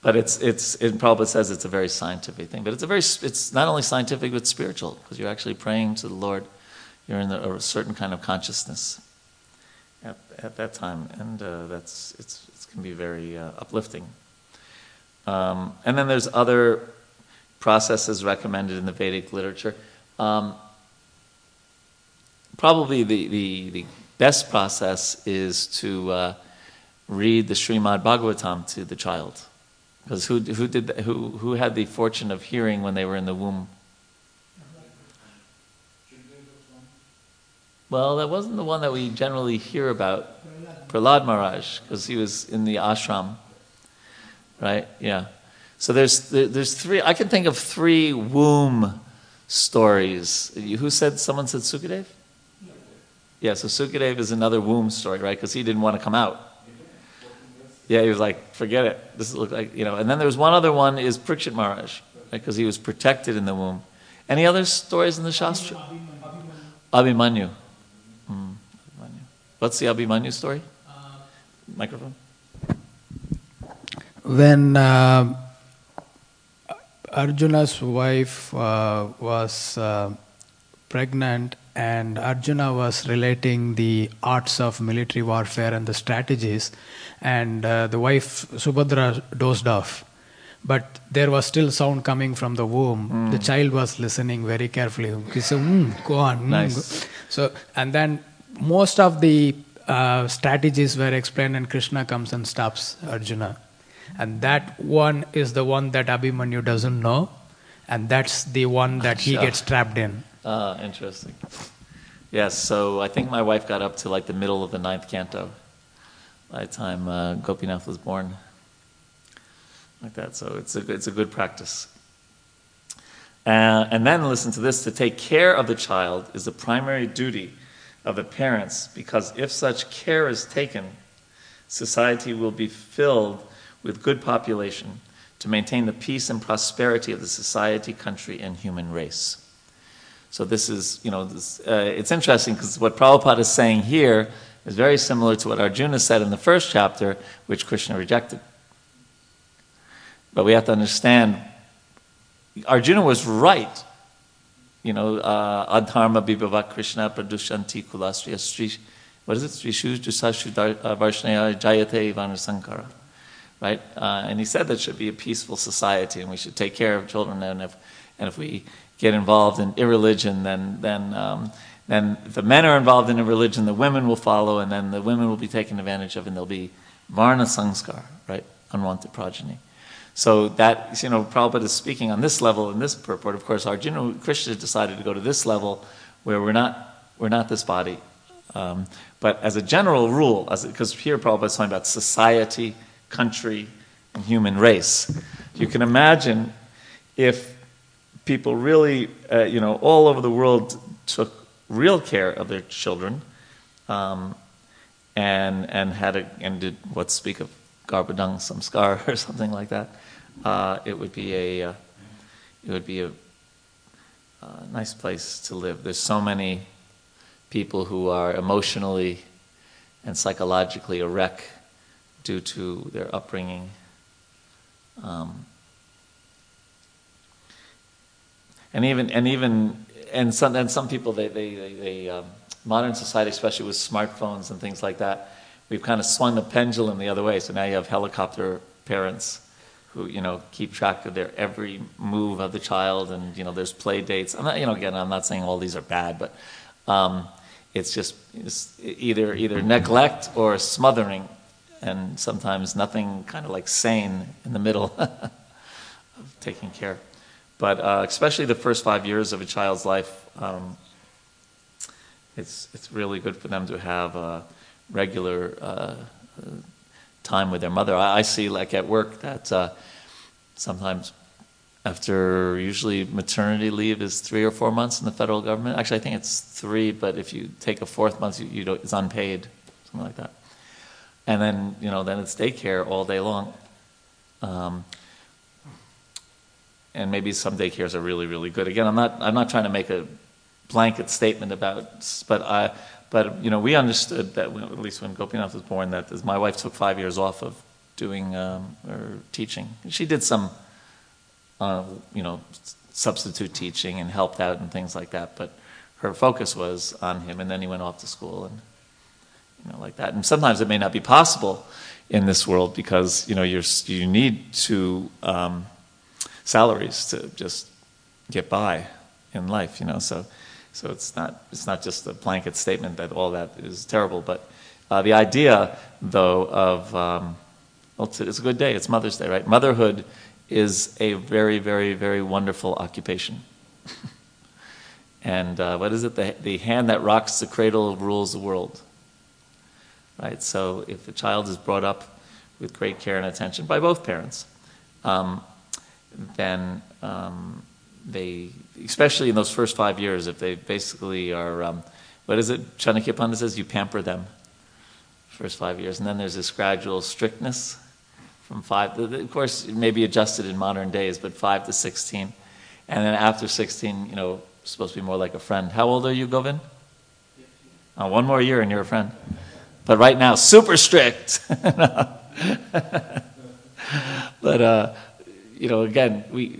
but it's it's it Prabhupada says it's a very scientific thing, but it's a very it's not only scientific but spiritual, because you're actually praying to the Lord. You're in a certain kind of consciousness at, at that time, and uh, that's it's it can be very uh, uplifting. Um, and then there's other processes recommended in the Vedic literature. Um, probably the, the, the best process is to uh, read the Srimad Bhagavatam to the child, because who who did that, who who had the fortune of hearing when they were in the womb? Well, that wasn't the one that we generally hear about, Prahlad Maharaj, because he was in the ashram, right? Yeah. So there's there's three. I can think of three womb stories. Who said? Someone said Sukadev. Yeah. So Sukadev is another womb story, right? Because he didn't want to come out. Yeah. He was like, forget it. This looks like, you know. And then there's one other one is Parikshit Maharaj, right? Because he was protected in the womb. Any other stories in the Shastra? Abhimanyu. What's the Abhimanyu story? Microphone. When uh, Arjuna's wife uh, was uh, pregnant, and Arjuna was relating the arts of military warfare and the strategies, and uh, the wife Subhadra dozed off. But there was still sound coming from the womb. Mm. The child was listening very carefully. He said, mm, go on. Mm, nice. Go. So, and then most of the uh, strategies were explained, and Krishna comes and stops Arjuna. And that one is the one that Abhimanyu doesn't know, and that's the one that he sure. gets trapped in. Ah, uh, interesting. Yes, yeah, so I think my wife got up to like the middle of the ninth canto by the time uh, Gopinath was born. Like that, so it's a it's a good practice. Uh, and then listen to this: to take care of the child is the primary duty of the parents, because if such care is taken, society will be filled with good population to maintain the peace and prosperity of the society, country, and human race. So this is, you know, this, uh, it's interesting because what Prabhupada is saying here is very similar to what Arjuna said in the first chapter, which Krishna rejected. But we have to understand, Arjuna was right. You know, uh, adharma bibhavat Krishna pradushanti kulastriya sri, what is it? Sri shu jusashu varshnaya jayate ivana sankara. right? Uh, and he said that should be a peaceful society, and we should take care of children. And if and if we get involved in irreligion, then then um, then if the men are involved in irreligion, the women will follow, and then the women will be taken advantage of, and there'll be varna sanskar, right? Unwanted progeny. So that, you know, Prabhupada is speaking on this level in this purport. Of course, Arjuna, Krishna decided to go to this level where we're not we're not this body. Um, but as a general rule, because here Prabhupada is talking about society, country, and human race. You can imagine if people really, uh, you know, all over the world took real care of their children, um, and and had a, and did what speak of Garbadang samskar or something like that. Uh, it would be a uh, it would be a uh, nice place to live. There's so many people who are emotionally and psychologically a wreck due to their upbringing. Um, and even and even and some and some people they they they, they um, modern society, especially with smartphones and things like that, we've kind of swung the pendulum the other way. So now you have helicopter parents who, you know, keep track of their every move of the child, and, you know, there's play dates. I'm not, you know, again, I'm not saying all these are bad, but um, it's just it's either either neglect or smothering, and sometimes nothing kind of like sane in the middle of taking care. But uh, especially the first five years of a child's life, um, it's it's really good for them to have Uh, regular uh, time with their mother. I, I see, like at work, that uh, sometimes after, usually maternity leave is three or four months in the federal government. Actually, I think it's three, but if you take a fourth month, you, you don't, it's unpaid, something like that. And then, you know, then it's daycare all day long. Um, and maybe some daycares are really, really good. Again, I'm not, I'm not trying to make a blanket statement about, but I. But, you know, we understood that, when, at least when Gopinath was born, that my wife took five years off of doing um, her teaching. She did some, uh, you know, substitute teaching and helped out and things like that. But her focus was on him, and then he went off to school and, you know, like that. And sometimes it may not be possible in this world because, you know, you're, you need to um, salaries to just get by in life, you know, so... So it's not it's not just a blanket statement that all that is terrible, but uh, the idea, though, of um, well, it's, it's a good day. It's Mother's Day, right? Motherhood is a very, very, very wonderful occupation. And uh, what is it? The, the hand that rocks the cradle rules the world, right? So if the child is brought up with great care and attention by both parents, um, then um, they, especially in those first five years, if they basically are, um, what is it, Chanakya Pandit says, you pamper them first five years. And then there's this gradual strictness from five, of course, it may be adjusted in modern days, but five to sixteen. And then after sixteen, you know, supposed to be more like a friend. How old are you, Govind? Oh, one more year and you're a friend. But right now, super strict. But, uh, you know, again, we...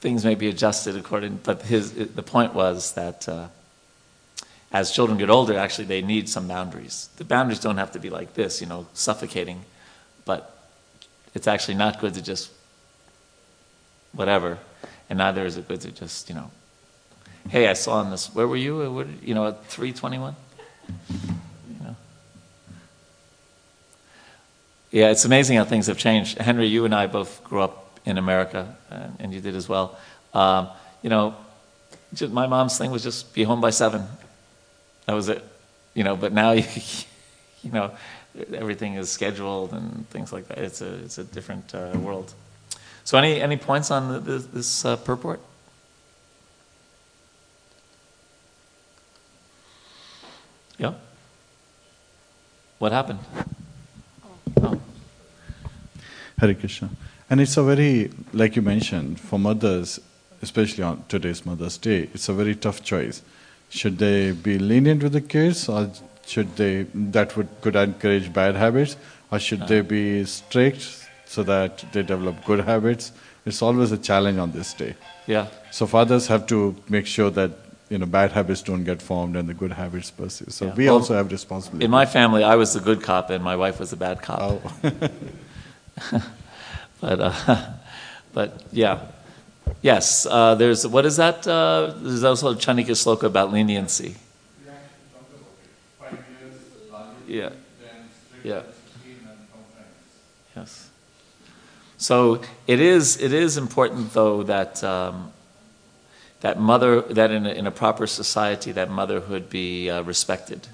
things may be adjusted according, but his the point was that uh, as children get older, actually they need some boundaries. The boundaries don't have to be like this, you know, suffocating, but it's actually not good to just whatever, and neither is it good to just, you know, hey, I saw on this, where were you? Where, you know, at three twenty-one? You know. Yeah, it's amazing how things have changed. Henry, you and I both grew up in America, and, and you did as well. Um, you know, just, my mom's thing was just be home by seven. That was it. You know, but now you, you know, everything is scheduled and things like that. It's a it's a different uh, world. So, any any points on the, this, this uh, purport? Yeah. What happened? Oh. Hare Krishna. And it's a very, like you mentioned, for mothers, especially on today's Mother's Day, it's a very tough choice. Should they be lenient with the kids, or should they, that would could encourage bad habits, or should they be strict so that they develop good habits? It's always a challenge on this day. Yeah. So fathers have to make sure that, you know, bad habits don't get formed and the good habits persist. So yeah. we well, also have responsibility. In my family, I was the good cop and my wife was the bad cop. Oh. but uh, but yeah, yes. Uh, there's what is that? Uh, there's also a Chanakya sloka about leniency. Yeah. Yeah. Yes. So it is. It is important, though, that um, that mother, that in a, in a proper society, that motherhood be uh, respected,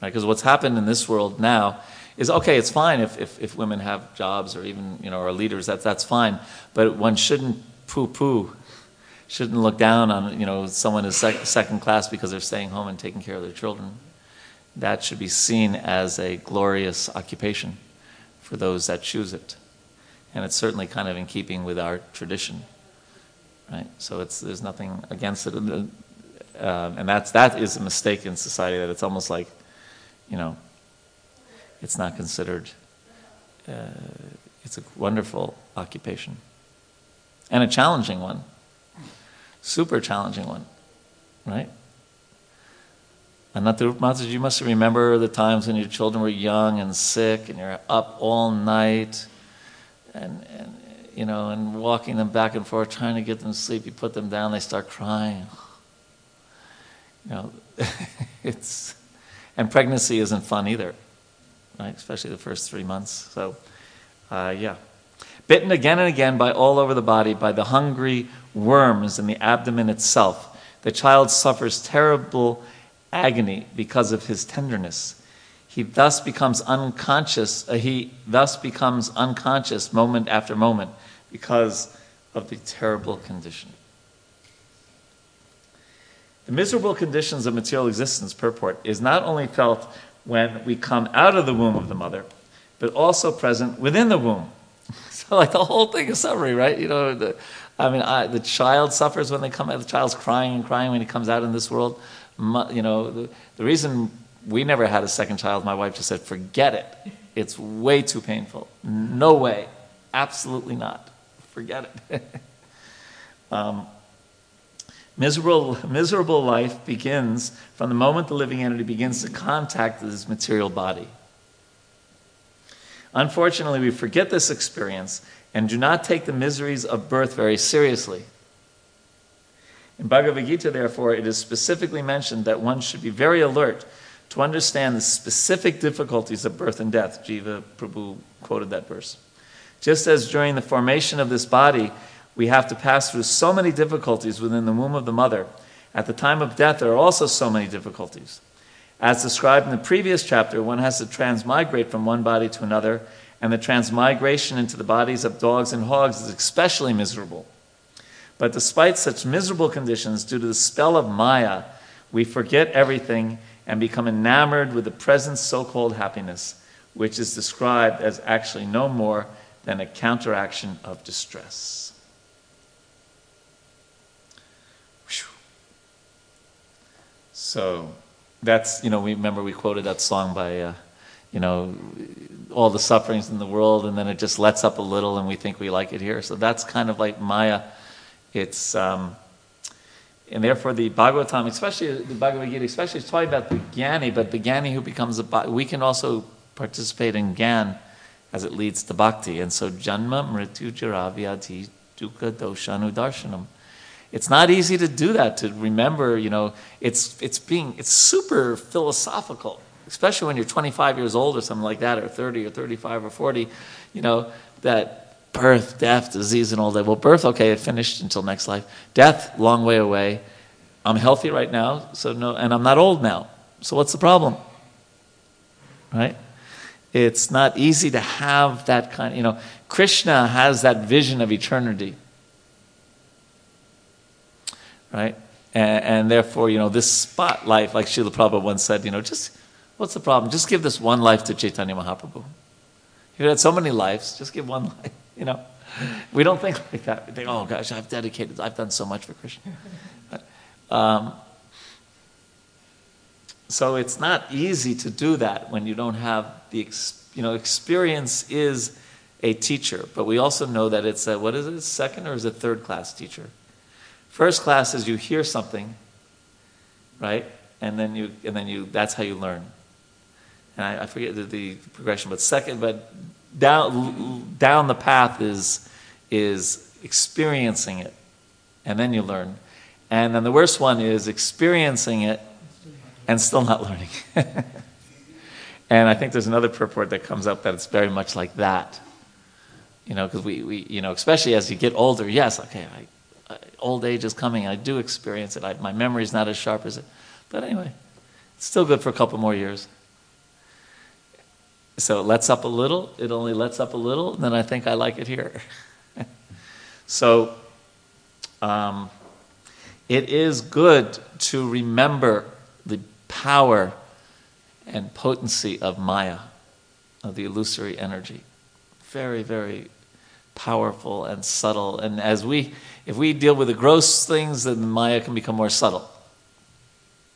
right? Because what's happened in this world now is okay. It's fine if, if, if women have jobs or even you know are leaders. That that's fine. But one shouldn't poo-poo, shouldn't look down on you know someone is sec- second class because they're staying home and taking care of their children. That should be seen as a glorious occupation for those that choose it. And it's certainly kind of in keeping with our tradition, right? So it's there's nothing against it, uh, and that's that is a mistake in society that it's almost like, you know, it's not considered. Uh, it's a wonderful occupation, and a challenging one, super challenging one, right? Anantarupa Mataji, you must remember the times when your children were young and sick, and you're up all night. And, and you know, and walking them back and forth, trying to get them to sleep. You put them down, they start crying. You know, it's and pregnancy isn't fun either, right? Especially the first three months. So, uh, yeah, bitten again and again by all over the body by the hungry worms in the abdomen itself. The child suffers terrible agony because of his tenderness. He thus becomes unconscious. Uh, he thus becomes unconscious moment after moment because of the terrible condition. The miserable conditions of material existence, purport, is not only felt when we come out of the womb of the mother, but also present within the womb. So, like the whole thing is summary, right? You know, the, I mean, I, the child suffers when they come out. The child's crying and crying when he comes out in this world. You know, the, the reason. We never had a second child. My wife just said, forget it. It's way too painful. No way. Absolutely not. Forget it. um, miserable, miserable life begins from the moment the living entity begins to contact this material body. Unfortunately, we forget this experience and do not take the miseries of birth very seriously. In Bhagavad Gita, therefore, it is specifically mentioned that one should be very alert to understand the specific difficulties of birth and death. Jiva Prabhu quoted that verse. Just as during the formation of this body, we have to pass through so many difficulties within the womb of the mother, at the time of death there are also so many difficulties. As described in the previous chapter, one has to transmigrate from one body to another, and the transmigration into the bodies of dogs and hogs is especially miserable. But despite such miserable conditions, due to the spell of Maya, we forget everything and become enamored with the present so-called happiness, which is described as actually no more than a counteraction of distress. Whew. So, that's, you know, we remember we quoted that song by, uh, you know, all the sufferings in the world, and then it just lets up a little, and we think we like it here. So that's kind of like Maya. It's... Um, And therefore, the Bhagavatam, especially the Bhagavad Gita, especially is talking about the Jnani, but the Jnani who becomes a Bhakti, we can also participate in Jnana as it leads to Bhakti. And so, Janma Mritu Jara Vyadhi Dukkha Doshanu Darshanam. It's not easy to do that, to remember, you know, it's it's being, it's super philosophical, especially when you're twenty-five years old or something like that, or thirty or thirty-five or forty, you know, that birth, death, disease, and all that. Well, birth, okay, it finished until next life. Death, long way away. I'm healthy right now, so no, and I'm not old now. So what's the problem? Right? It's not easy to have that kind. You know, Krishna has that vision of eternity, right? And, and therefore, you know, this spot life, like Srila Prabhupada once said, you know, just what's the problem? Just give this one life to Chaitanya Mahaprabhu. You've had so many lives. Just give one life. You know, we don't think like that. We think, oh gosh, I've dedicated, I've done so much for Krishna. Um, so it's not easy to do that when you don't have the, you know, experience is a teacher. But we also know that it's a, what is it, second or is it third class teacher? First class is you hear something, right? And then you, and then you, that's how you learn. And I, I forget the, the progression, but second, but down down the path is is experiencing it, and then you learn. And then the worst one is experiencing it and still not learning. And I think there's another purport that comes up that it's very much like that. You know, because we, we, you know, especially as you get older, yes, okay, I, I, old age is coming, I do experience it, I, my memory's not as sharp as it, but anyway, it's still good for a couple more years. So it lets up a little, it only lets up a little, then I think I like it here. So um, it is good to remember the power and potency of Maya, of the illusory energy. Very, very powerful and subtle. And as we, if we deal with the gross things, then Maya can become more subtle.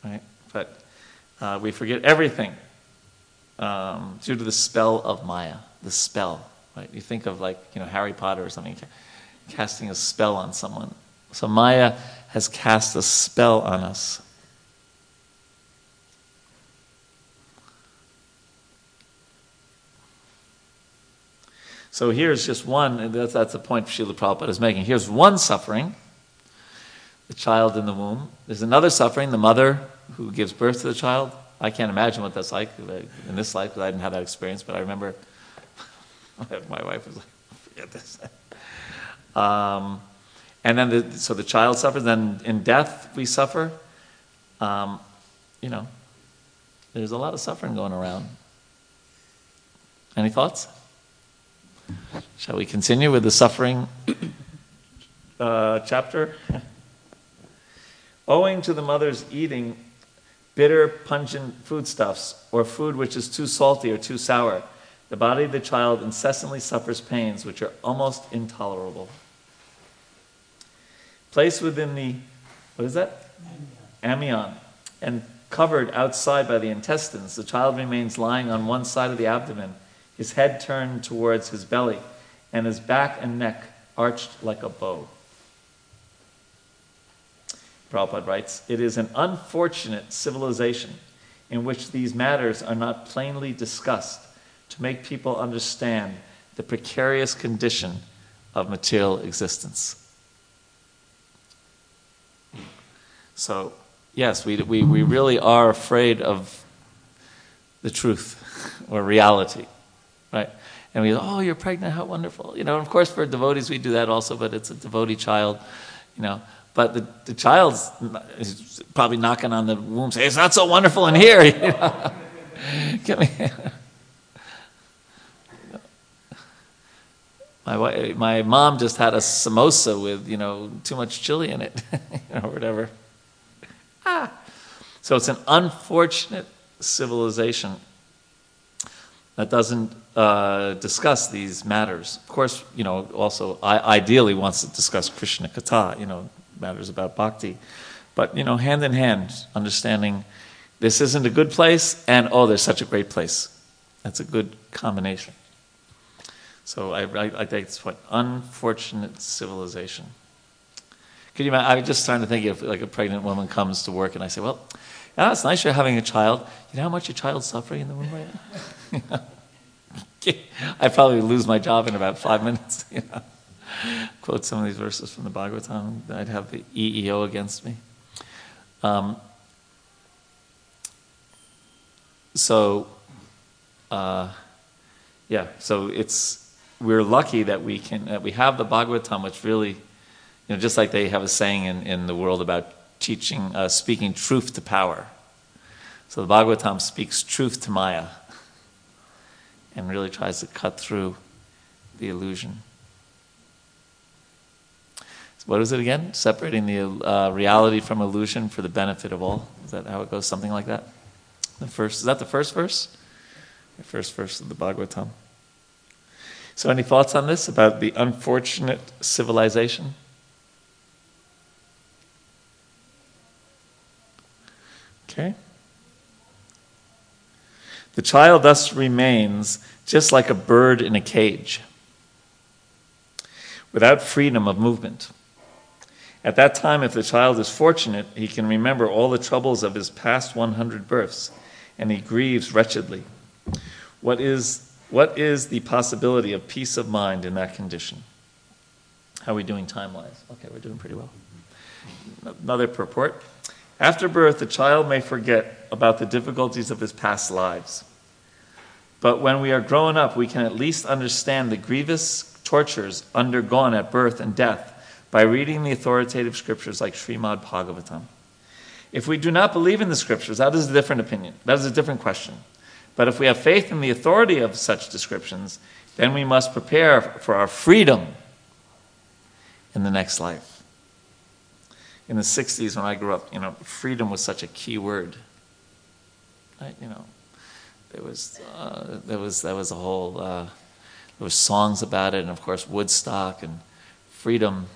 Right? But uh, we forget everything um, due to the spell of Maya. The spell. Right? You think of like, you know, Harry Potter or something, casting a spell on someone. So Maya has cast a spell on us. So here's just one, and that's, that's the point Srila Prabhupada is making. Here's one suffering, the child in the womb. There's another suffering, the mother who gives birth to the child. I can't imagine what that's like in this life, because I didn't have that experience, but I remember my wife was like, forget this. Um, and then, the, so the child suffers, then in death we suffer. Um, you know, there's a lot of suffering going around. Any thoughts? Shall we continue with the suffering uh, chapter? Owing to the mother's eating bitter, pungent foodstuffs or food which is too salty or too sour, the body of the child incessantly suffers pains which are almost intolerable. Placed within the, what is that? Amnion. And covered outside by the intestines, the child remains lying on one side of the abdomen, his head turned towards his belly, and his back and neck arched like a bow. Prabhupada writes, it is an unfortunate civilization in which these matters are not plainly discussed to make people understand the precarious condition of material existence. So, yes, we, we, we really are afraid of the truth or reality. Right? And we go, oh, you're pregnant, how wonderful. You know, of course, for devotees, we do that also, but it's a devotee child, you know. But the, the child's is probably knocking on the womb saying, it's not so wonderful in here. You know? Get me. My wife, my mom just had a samosa with, you know, too much chili in it, you know, whatever. Ah. So it's an unfortunate civilization that doesn't uh, discuss these matters. Of course, you know, also I, ideally wants to discuss Krishna Katha, you know, matters about bhakti. But, you know, hand in hand, understanding this isn't a good place and, oh, there's such a great place. That's a good combination. So I, I, I think it's what, unfortunate civilization. Could you imagine, I was just starting to think if like a pregnant woman comes to work and I say, well, yeah, it's nice you're having a child. You know how much your child's suffering in the womb right now? You know, I'd probably lose my job in about five minutes. You know. Quote some of these verses from the Bhagavatam. I'd have the E E O against me. Um, so, uh, yeah. So it's we're lucky that we can that we have the Bhagavatam, which really, you know, just like they have a saying in, in the world about teaching, uh, speaking truth to power. So the Bhagavatam speaks truth to Maya. And really tries to cut through the illusion. So what is it again? Separating the uh, reality from illusion for the benefit of all. Is that how it goes? Something like that. The first is that the first verse? The first verse of the Bhagavatam. So, any thoughts on this about the unfortunate civilization? Okay. The child thus remains just like a bird in a cage, without freedom of movement. At that time, if the child is fortunate, he can remember all the troubles of his past one hundred births, and he grieves wretchedly. What is What is the possibility of peace of mind in that condition? How are we doing time-wise? Okay, we're doing pretty well. Another purport. After birth, the child may forget about the difficulties of his past lives. But when we are grown up, we can at least understand the grievous tortures undergone at birth and death by reading the authoritative scriptures like Srimad Bhagavatam. If we do not believe in the scriptures, that is a different opinion. That is a different question. But if we have faith in the authority of such descriptions, then we must prepare for our freedom in the next life. In the sixties, when I grew up, you know, freedom was such a key word. Right? You know, there was uh, there was there was a whole uh, there was songs about it, and of course Woodstock and freedom.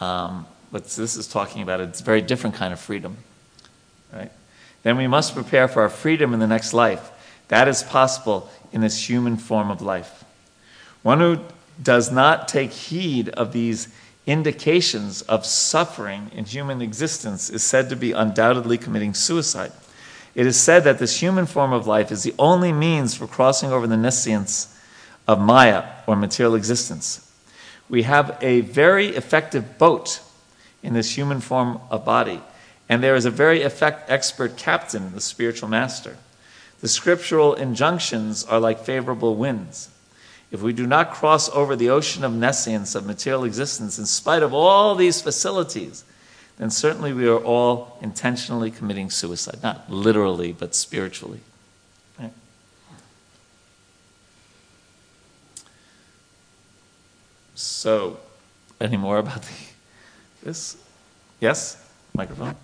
Um, but this is talking about a very different kind of freedom, right? Then we must prepare for our freedom in the next life. That is possible in this human form of life. One who does not take heed of these indications of suffering in human existence is said to be undoubtedly committing suicide. It is said that this human form of life is the only means for crossing over the nescience of Maya, or material existence. We have a very effective boat in this human form of body, and there is a very effect expert captain, the spiritual master. The scriptural injunctions are like favorable winds. If we do not cross over the ocean of nescience of material existence in spite of all these facilities, then certainly we are all intentionally committing suicide, not literally, but spiritually. Right? So, any more about the, this? Yes? Microphone.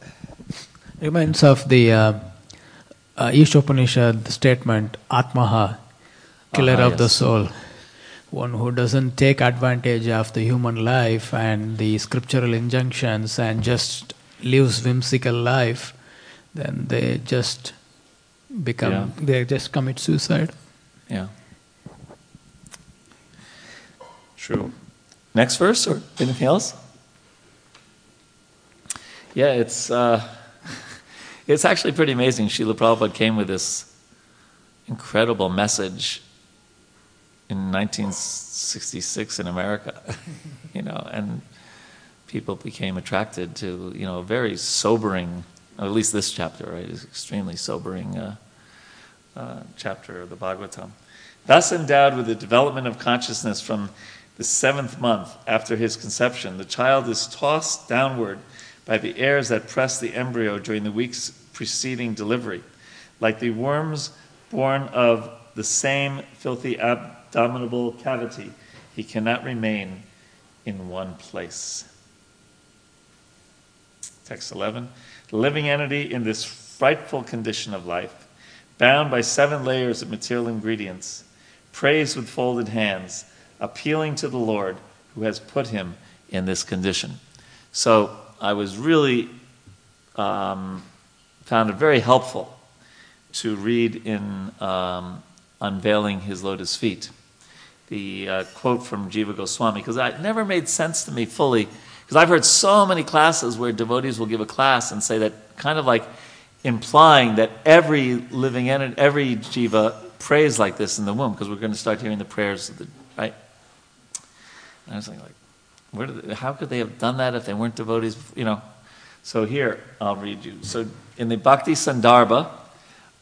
Reminds of the uh, uh, Isha Upanishad statement, Atmaha, killer uh-huh, of yes. the soul. One who doesn't take advantage of the human life and the scriptural injunctions and just lives whimsical life, then they just become, yeah. they just commit suicide. Yeah. True. Next verse or anything else? Yeah, it's uh, it's actually pretty amazing. Srila Prabhupada came with this incredible message in nineteen sixty-six in America, you know, and people became attracted to, you know, a very sobering, or at least this chapter, right, is extremely sobering uh, uh, chapter of the Bhagavatam. Thus endowed with the development of consciousness from the seventh month after his conception, the child is tossed downward by the airs that press the embryo during the weeks preceding delivery, like the worms born of the same filthy abdominal cavity. He cannot remain in one place. Text eleven. The living entity in this frightful condition of life, bound by seven layers of material ingredients, prays with folded hands, appealing to the Lord who has put him in this condition. So I was really um, found it very helpful to read in um, Unveiling His Lotus Feet, the uh, quote from Jiva Goswami, because it never made sense to me fully, because I've heard so many classes where devotees will give a class and say that, kind of like implying that every living entity, every jiva prays like this in the womb, because we're going to start hearing the prayers of the, right? And I was like, where did they, how could they have done that if they weren't devotees? You know, so here I'll read you. So in the Bhakti Sandarbha,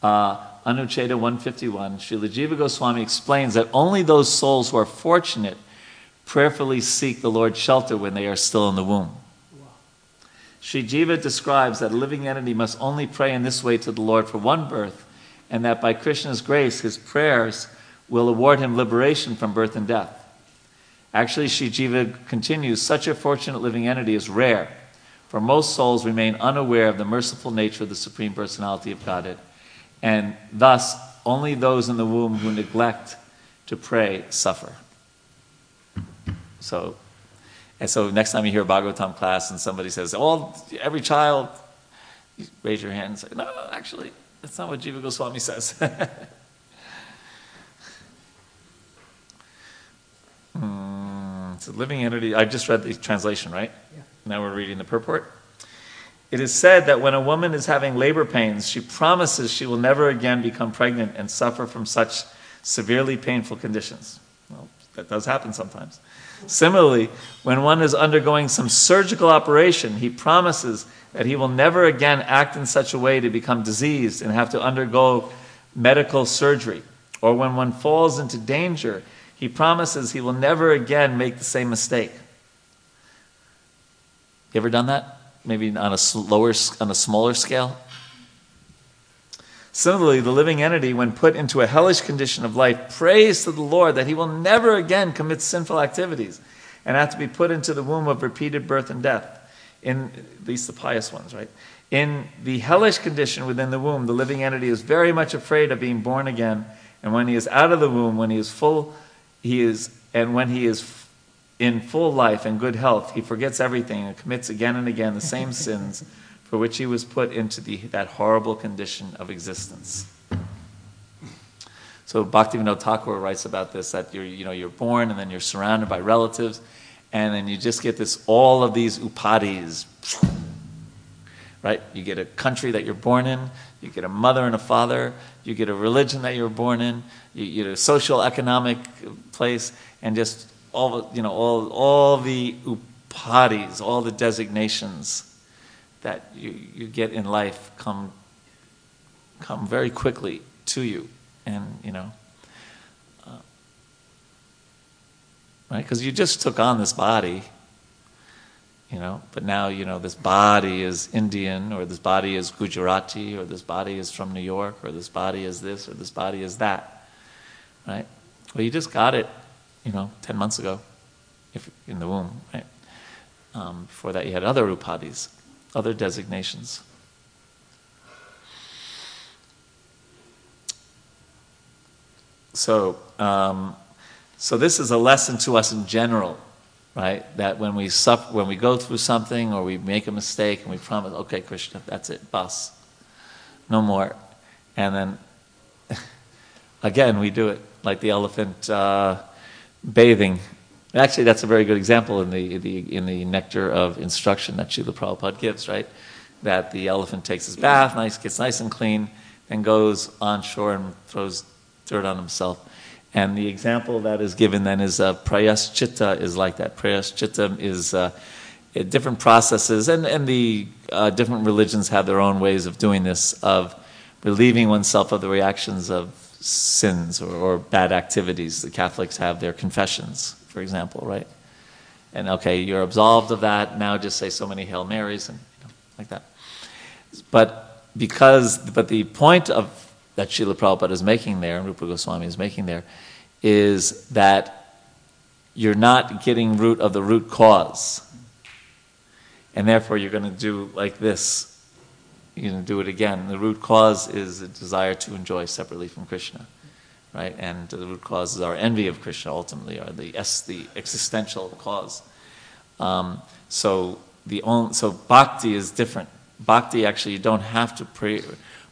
uh, Anucheda one fifty-one, Srila Jiva Goswami explains that only those souls who are fortunate prayerfully seek the Lord's shelter when they are still in the womb. Wow. Sri Jiva describes that a living entity must only pray in this way to the Lord for one birth, and that by Krishna's grace, his prayers will award him liberation from birth and death. Actually, Sri Jiva continues, such a fortunate living entity is rare, for most souls remain unaware of the merciful nature of the Supreme Personality of Godhead, and thus only those in the womb who neglect to pray suffer. So, and so next time you hear a Bhagavatam class and somebody says, "Oh, every child," you raise your hand and say, "No, no, actually, that's not what Jiva Goswami says." Mm, it's a living entity. I just read the translation, right? Yeah. Now we're reading the purport. It is said that when a woman is having labor pains, she promises she will never again become pregnant and suffer from such severely painful conditions. Well, that does happen sometimes. Similarly, when one is undergoing some surgical operation, he promises that he will never again act in such a way to become diseased and have to undergo medical surgery. Or when one falls into danger, he promises he will never again make the same mistake. You ever done that? Maybe on a slower, on a smaller scale? Similarly, the living entity, when put into a hellish condition of life, prays to the Lord that he will never again commit sinful activities and have to be put into the womb of repeated birth and death, in at least the pious ones, right? In the hellish condition within the womb, the living entity is very much afraid of being born again, and when he is out of the womb, when he is full, he is, and when he is in full life and good health, he forgets everything and commits again and again the same sins for which he was put into the, that horrible condition of existence. So Bhaktivinoda Thakur writes about this, that you're, you know, you're born and then you're surrounded by relatives, and then you just get this, all of these upadis, right? You get a country that you're born in, you get a mother and a father, you get a religion that you were born in, you, you get a social economic place, and just all, you know, all, all the upadis, all the designations that you, you get in life come come very quickly to you, and you know, uh, right? Because you just took on this body, you know, but now you know this body is Indian, or this body is Gujarati, or this body is from New York, or this body is this, or this body is that, right? Well, you just got it, you know, ten months ago, if in the womb, right? Um, before that, you had other upadis, other designations. So, um, so this is a lesson to us in general, right? That when we suffer, when we go through something, or we make a mistake, and we promise, "Okay, Krishna, that's it, bas, no more," and then again we do it, like the elephant uh, bathing. Actually, that's a very good example in the, the in the Nectar of Instruction that Srila Prabhupada gives, right? That the elephant takes his bath, nice, gets nice and clean, then goes on shore and throws dirt on himself. And the example that is given then is uh, prayaschitta is like that. Prayaschitta is uh, different processes, and, and the uh, different religions have their own ways of doing this, of relieving oneself of the reactions of sins or, or bad activities. The Catholics have their confessions, for example, right? And okay, you're absolved of that, now just say so many Hail Marys and you know, like that. But because, but the point of that Srila Prabhupada is making there, and Rupa Goswami is making there, is that you're not getting root of the root cause. And therefore you're going to do like this. You're going to do it again. The root cause is a desire to enjoy separately from Krishna. Right, and the root causes are envy of Krishna. Ultimately, are the s the existential cause. Um, so the only, so bhakti is different. Bhakti, actually, you don't have to pray,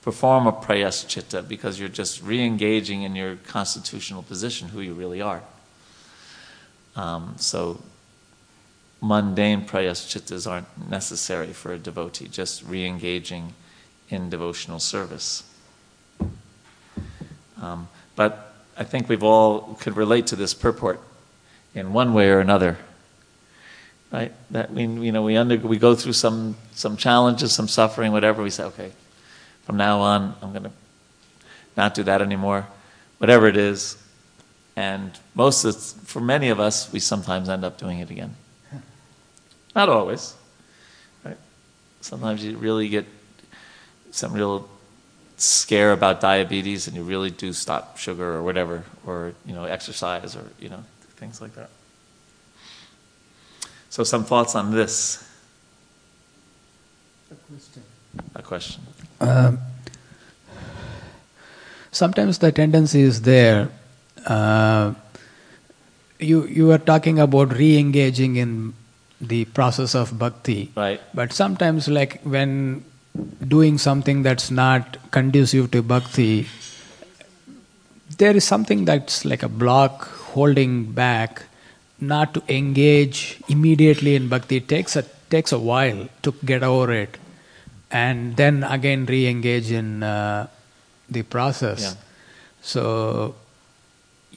perform a prayaschitta, because you're just re-engaging in your constitutional position, who you really are. Um, so mundane prayaschittas aren't necessary for a devotee. Just re-engaging in devotional service. Um, But I think we've all could relate to this purport in one way or another, right? That we, you know, we under we go through some some challenges, some suffering, whatever. We say, okay, from now on, I'm going to not do that anymore, whatever it is. And most of, for many of us, we sometimes end up doing it again. Not always, right? Sometimes you really get some real scare about diabetes, and you really do stop sugar or whatever, or you know, exercise, or you know, things like that. So, some thoughts on this. A question. A question. Um, sometimes the tendency is there. Uh, you you were talking about re-engaging in the process of bhakti, right? But sometimes, like when doing something that's not conducive to bhakti, there is something that's like a block holding back, not to engage immediately in bhakti. It takes a, takes a while to get over it, and then again re-engage in uh, the process. Yeah. So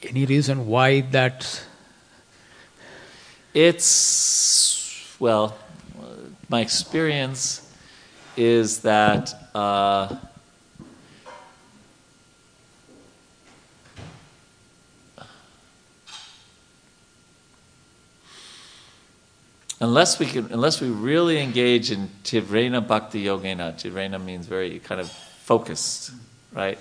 Any reason why that's... It's, well, my experience is that uh, unless we can, unless we really engage in Tivrena Bhakti Yogena, Tivrena means very kind of focused, right?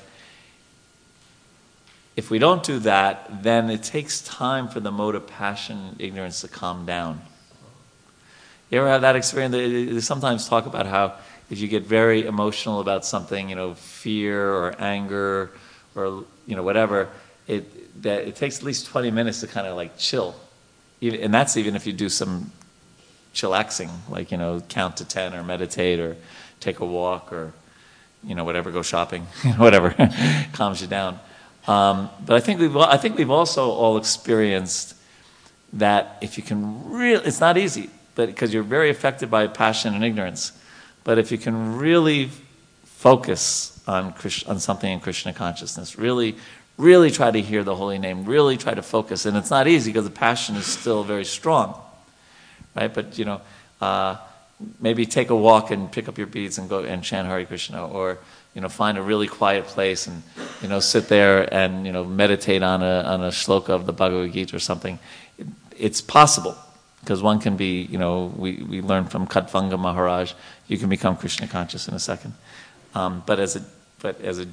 If we don't do that, then it takes time for the mode of passion and ignorance to calm down. You ever have that experience? They sometimes talk about how if you get very emotional about something, you know, fear or anger or, you know, whatever, it, that it takes at least twenty minutes to kind of like chill. And that's even if you do some chillaxing, like, you know, count to ten or meditate or take a walk or, you know, whatever, go shopping, whatever, calms you down. Um, but I think we've I think we've also all experienced that if you can really, it's not easy, but because you're very affected by passion and ignorance. But if you can really focus on Krishna, on something in Krishna consciousness, really, really try to hear the holy name, really try to focus, and it's not easy because the passion is still very strong, right? But you know, uh, maybe take a walk and pick up your beads and go and chant Hare Krishna, or you know, find a really quiet place and, you know, sit there and, you know, meditate on a on a shloka of the Bhagavad Gita or something. It, it's possible because one can be, you know, we, we learn from Khatvanga Maharaj, you can become Krishna conscious in a second. Um, but as a but as a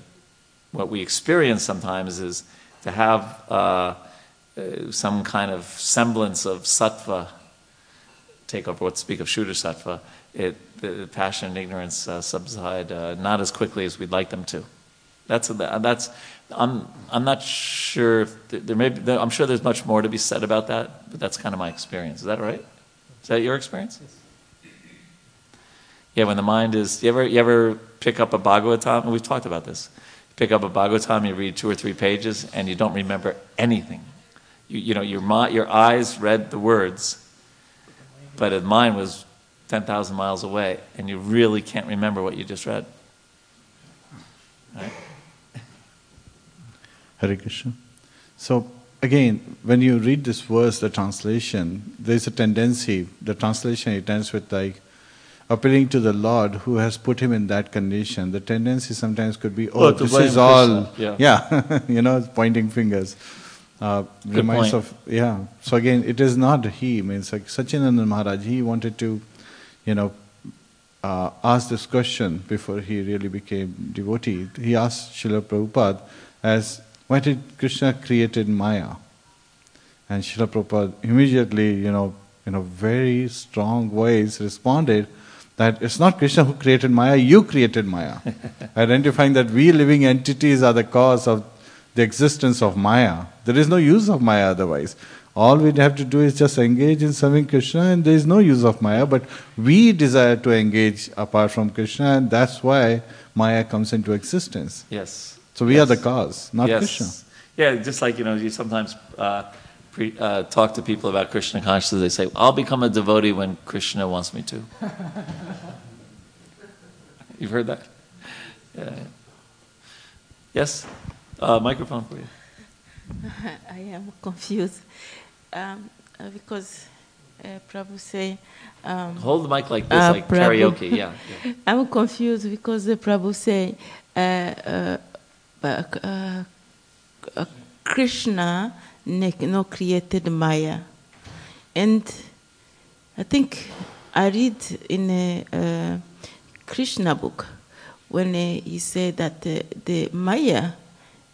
what we experience sometimes is to have uh, some kind of semblance of sattva take over. Let's speak of Shuddha sattva. It, the passion and ignorance uh, subside uh, not as quickly as we'd like them to. That's that's. I'm I'm not sure. If there, there may be, there, I'm sure there's much more to be said about that, but that's kind of my experience. Is that right? Is that your experience? Yes. Yeah. When the mind is, you ever you ever pick up a Bhagavatam? We've talked about this. You pick up a Bhagavatam, you read two or three pages, and you don't remember anything. You you know your your eyes read the words, but the mind was ten thousand miles away, and you really can't remember what you just read. Right? Hare Krishna. So, again, when you read this verse, the translation, there's a tendency, the translation, it ends with like, appealing to the Lord who has put him in that condition. The tendency sometimes could be, oh, oh this is all, Krishna. yeah, yeah. you know, pointing fingers. Uh, reminds point. of, yeah. So again, it is not he, I mean, it's like Satchidananda Maharaj, he wanted to you know, uh, asked this question before he really became devotee. He asked Srila Prabhupada as, why did Krishna created Maya? And Srila Prabhupada immediately, you know, in a very strong voice responded that it's not Krishna who created Maya, you created Maya. Identifying that we living entities are the cause of the existence of Maya. There is no use of Maya otherwise. All we'd have to do is just engage in serving Krishna and there is no use of Maya, but we desire to engage apart from Krishna and that's why Maya comes into existence. Yes. So we yes. are the cause, not yes. Krishna. Yeah, just like, you know, you sometimes uh, pre, uh, talk to people about Krishna consciousness, they say, I'll become a devotee when Krishna wants me to. You've heard that? Yeah. Yes? Uh, microphone for you. I am confused. Um, because uh, Prabhu say... Um, Hold the mic like this, uh, like Prabhu, karaoke, yeah, yeah. I'm confused because the Prabhu say uh, uh, uh, uh, Krishna no created Maya. And I think I read in a uh, Krishna book when uh, he said that uh, the Maya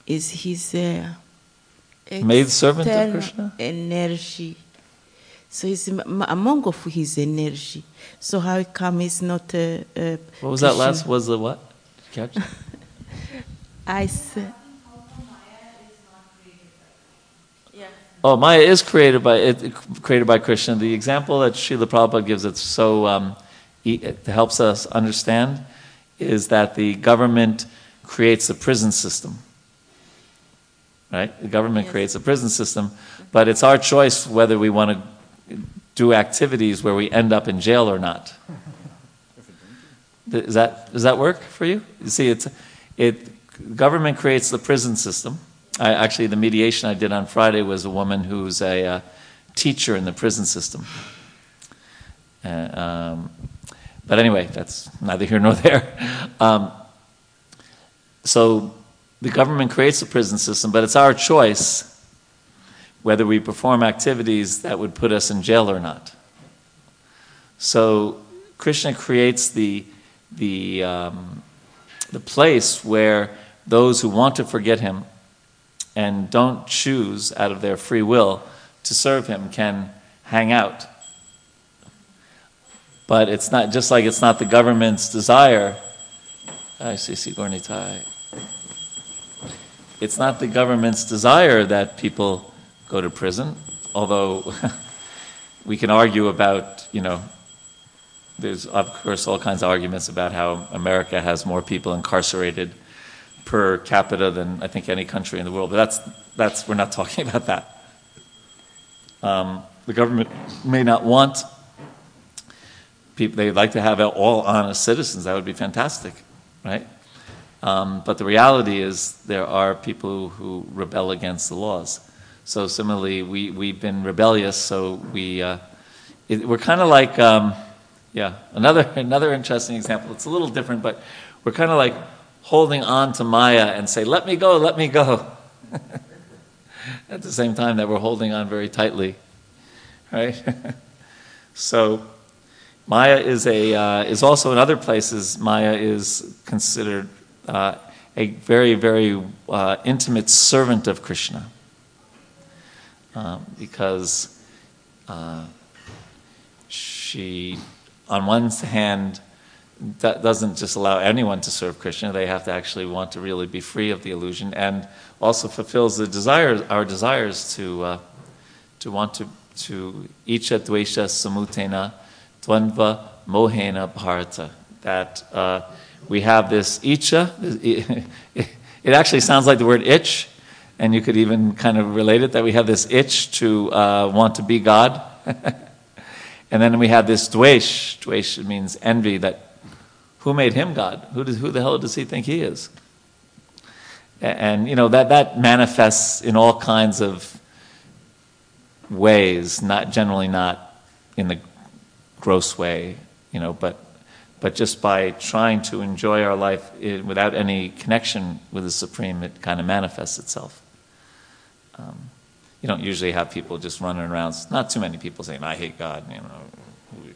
is his... Uh, Made servant of Krishna? Energy. So it's among of his energy. So how it come is not a, a What was Krishna. That last? Was the what? Catch? I said. Yeah. Oh, Maya is created by it, created by Krishna. The example that Srila Prabhupada gives that so um, it helps us understand is that the government creates a prison system. Right? The government yes. creates a prison system, but it's our choice whether we want to do activities where we end up in jail or not. Does that, does that work for you? You see, it's, it, government creates the prison system, I, actually, the mediation I did on Friday was a woman who's a uh, teacher in the prison system. Uh, um, but anyway, that's neither here nor there. Um, so the government creates the prison system, but it's our choice whether we perform activities that would put us in jail or not. So Krishna creates the the um, the place where those who want to forget him and don't choose out of their free will to serve him can hang out. But it's not just like it's not the government's desire. It's not the government's desire that people go to prison, although we can argue about, you know, there's of course all kinds of arguments about how America has more people incarcerated per capita than I think any country in the world, but that's that's we're not talking about that. Um, the government may not want people; they'd like to have all honest citizens. That would be fantastic, right? Um, but the reality is there are people who rebel against the laws. So similarly, we we've been rebellious. So we uh, it, we're kind of like um, yeah. Another another interesting example. It's a little different, but we're kind of like holding on to Maya and say, let me go, let me go. At the same time that we're holding on very tightly, right? So Maya is a uh, is also in other places, Maya is considered uh, a very, very uh, intimate servant of Krishna. Um, because uh, she, on one hand, that doesn't just allow anyone to serve Krishna. They have to actually want to really be free of the illusion, and also fulfills the desires, our desires to uh, to want to to icha dvesha samutena dvandva mohena bharata. That uh, we have this icha. It actually sounds like the word itch, and you could even kind of relate it that we have this itch to uh, want to be God, and then we have this dvesh. Dvesh means envy. That who made him God? Who does, who the hell does he think he is? And, and you know that, that manifests in all kinds of ways. Not generally not in the gross way, you know, but but just by trying to enjoy our life in, without any connection with the Supreme, it kind of manifests itself. Um, you don't usually have people just running around. Not too many people saying, "I hate God." You know, who,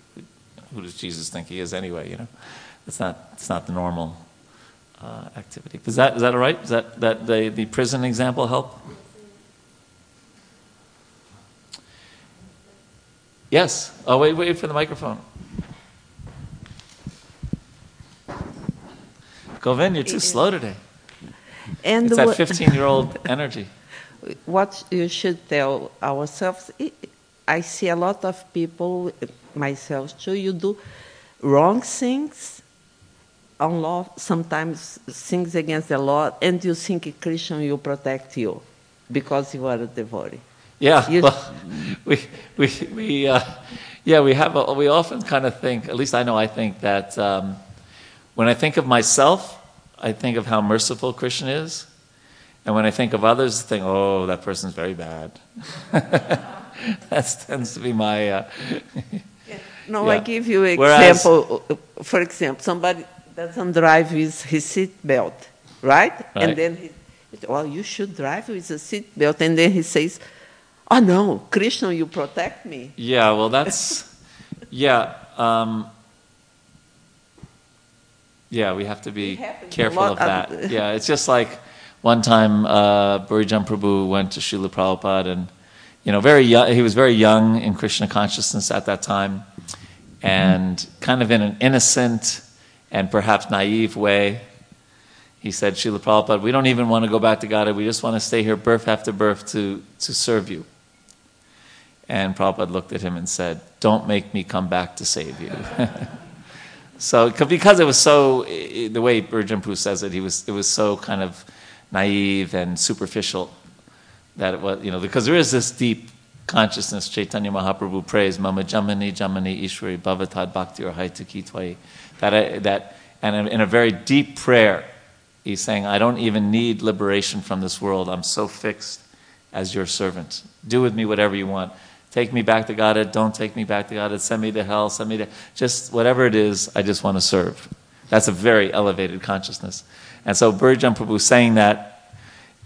who does Jesus think he is anyway? You know. It's not. It's not the normal uh, activity. Is that? Is that all right? Does that that the, the prison example help? Yes. Oh, wait. Wait for the microphone. Govind, you're too slow today. And it's that fifteen-year-old energy. What you should tell ourselves. I see a lot of people, myself too. You do wrong things. Law, sometimes things against the law, and you think Krishna will protect you because you are a devotee. Yeah, you well, we we we uh, yeah we have a, we often kind of think. At least I know I think that um, when I think of myself, I think of how merciful Krishna is, and when I think of others, I think, oh, that person's very bad. That tends to be my. Uh, no, yeah. I give you an example. Whereas, for example, somebody. Doesn't drive with his seat belt, right? right? And then he, well, you should drive with a seat belt. And then he says, "Oh no, Krishna, you protect me." Yeah, well, that's yeah, um, yeah. We have to be careful of that. Of yeah, it's just like one time, uh, Burijan Prabhu went to Srila Prabhupada, and you know, very young, he was very young in Krishna consciousness at that time, and mm-hmm. kind of in an innocent. And perhaps naive way, he said, Srila Prabhupada, we don't even want to go back to Gada, we just want to stay here birth after birth to, to serve you. And Prabhupada looked at him and said, don't make me come back to save you. So, because it was so, the way Burijan Prabhu says it, he was, it was so kind of naive and superficial that it was, you know, because there is this deep consciousness, Chaitanya Mahaprabhu prays, Mama Jamani Jamani Ishwari Bhavatad Bhakti or Hai Tuki Twai. That, I, that and in a very deep prayer, He's saying, I don't even need liberation from this world. I'm so fixed as your servant. Do with me whatever you want. Take me back to Godhead. Don't take me back to Godhead. Send me to hell. Send me to... Just whatever it is, I just want to serve. That's a very elevated consciousness. And so Buddha Prabhu saying that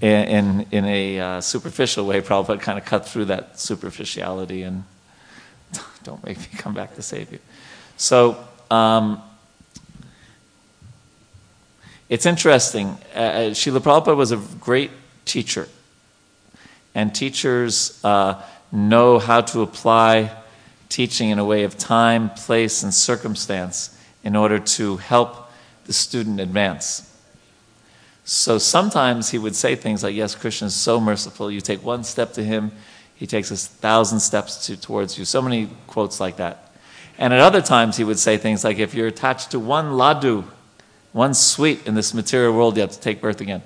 in, in, in a uh, superficial way, Prabhupada kind of cut through that superficiality and don't make me come back to save you. So... Um, It's interesting. Uh, Srila Prabhupada was a great teacher. And teachers uh, know how to apply teaching in a way of time, place, and circumstance in order to help the student advance. So sometimes he would say things like, yes, Krishna is so merciful. You take one step to him, he takes a thousand steps to, towards you. So many quotes like that. And at other times he would say things like, if you're attached to one laddu, one sweet in this material world, you have to take birth again.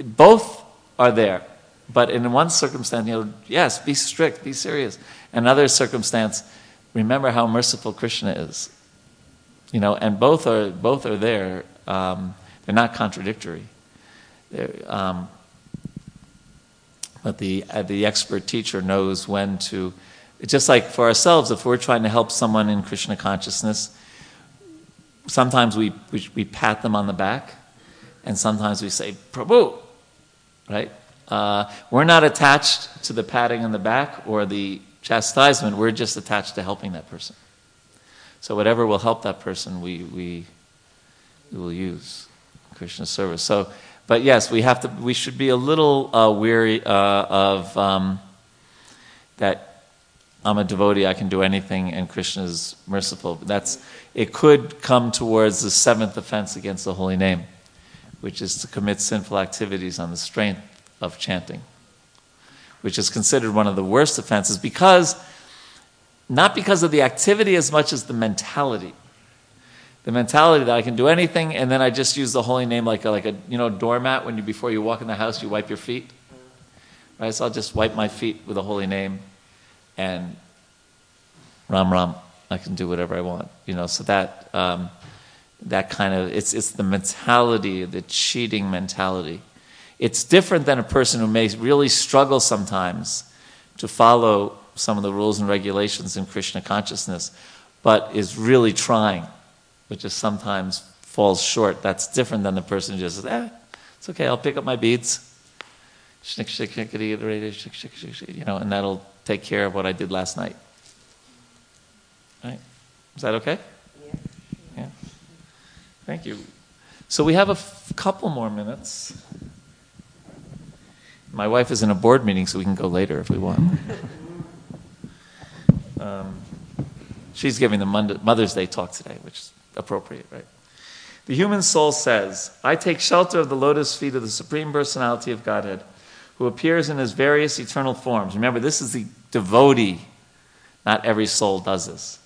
Both are there, but in one circumstance, you know, yes, be strict, be serious. Another circumstance, remember how merciful Krishna is. You know, and both are both are there. Um, they're not contradictory. They're, um, but the uh, the expert teacher knows when to. Just like for ourselves, if we're trying to help someone in Krishna consciousness. Sometimes we, we we pat them on the back, and sometimes we say, Prabhu, right? Uh, we're not attached to the patting on the back or the chastisement. We're just attached to helping that person. So whatever will help that person, we we, we will use Krishna's service. So, but yes, we have to. We should be a little uh, weary uh, of um, that. I'm a devotee, I can do anything, and Krishna is merciful. That's, it could come towards the seventh offense against the holy name, which is to commit sinful activities on the strength of chanting, which is considered one of the worst offenses because, not because of the activity as much as the mentality. The mentality that I can do anything, and then I just use the holy name like a, like a you know doormat when you before you walk in the house, you wipe your feet. Right? So I'll just wipe my feet with the holy name. And Ram Ram, I can do whatever I want, you know. So that um, that kind of it's it's the mentality, the cheating mentality. It's different than a person who may really struggle sometimes to follow some of the rules and regulations in Krishna consciousness, but is really trying, which is sometimes falls short. That's different than the person who just says, "Eh, it's okay. I'll pick up my beads." Shnik shnik shnikity, the radio, shnik shnik shnik, you know, and that'll take care of what I did last night. Right? Is that okay? Yeah. Yeah. Thank you. So we have a f- couple more minutes. My wife is in a board meeting, so we can go later if we want. um, she's giving the Monday, Mother's Day talk today, which is appropriate, right? The human soul says, I take shelter of the lotus feet of the Supreme Personality of Godhead, who appears in his various eternal forms. Remember, this is the devotee. Not every soul does this.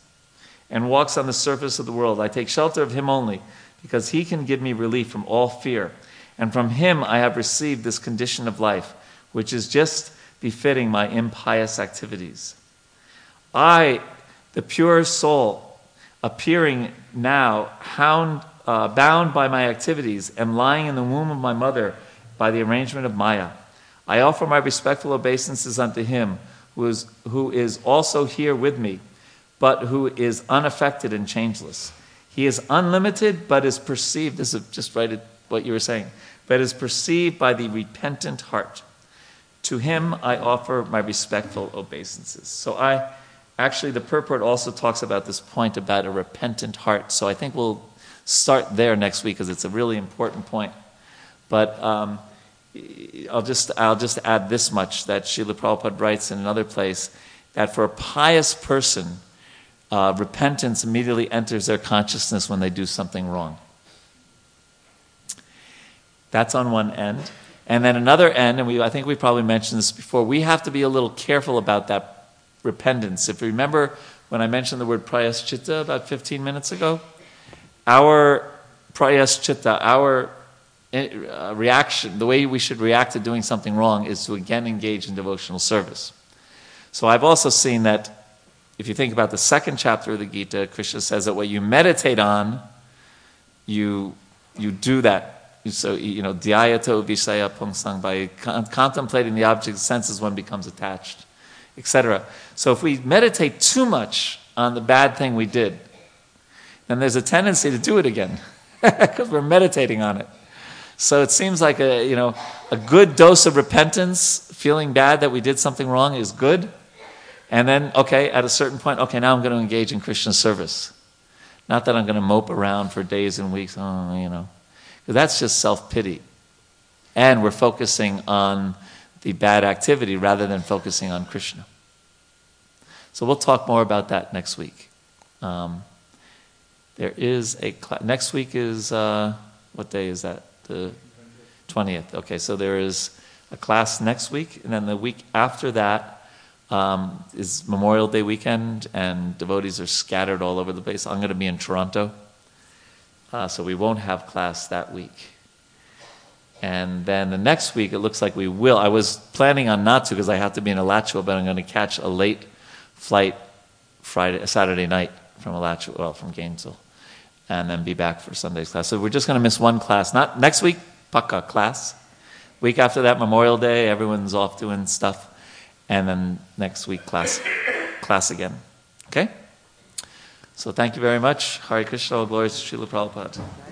And walks on the surface of the world. I take shelter of him only, because he can give me relief from all fear. And from him I have received this condition of life, which is just befitting my impious activities. I, the pure soul, appearing now, hound, uh, bound by my activities, am lying in the womb of my mother by the arrangement of Maya. I offer my respectful obeisances unto him who is, who is also here with me, but who is unaffected and changeless. He is unlimited, but is perceived, this is just right at what you were saying, but is perceived by the repentant heart. To him I offer my respectful obeisances. So I, actually the purport also talks about this point about a repentant heart. So I think we'll start there next week because it's a really important point. But... Um, I'll just I'll just add this much, that Srila Prabhupada writes in another place that for a pious person, uh, repentance immediately enters their consciousness when they do something wrong. That's on one end. And then another end, and we I think we probably mentioned this before, we have to be a little careful about that repentance. If you remember when I mentioned the word prayaschitta about fifteen minutes ago, our prayaschitta, our Uh, reaction, the way we should react to doing something wrong is to again engage in devotional service. So I've also seen that if you think about the second chapter of the Gita, Krishna says that what you meditate on, you you do that. so, you know, dhyayato visaya pungsang, by contemplating the object of senses one becomes attached, et cetera. So if we meditate too much on the bad thing we did, then there's a tendency to do it again because we're meditating on it. So it seems like a, you know, a good dose of repentance, feeling bad that we did something wrong, is good. And then, okay, at a certain point, okay, now I'm going to engage in Krishna service. Not that I'm going to mope around for days and weeks, oh, you know. That's just self-pity. And we're focusing on the bad activity rather than focusing on Krishna. So we'll talk more about that next week. Um, there is a class. Next week is, uh, what day is that? The twentieth. Okay, so there is a class next week. And then the week after that, Um, is Memorial Day weekend, and devotees are scattered all over the place. I'm going to be in Toronto, uh, so we won't have class that week. And then the next week, it looks like we will. I was planning on not to because I have to be in Alachua, but I'm going to catch a late flight Friday, Saturday night from Alachua, well, from Gainesville, and then be back for Sunday's class. So we're just going to miss one class. Not next week, Paka class. Week after that, Memorial Day, everyone's off doing stuff. And then next week, class class again. Okay? So thank you very much. Hare Krishna, all glories to Srila Prabhupada.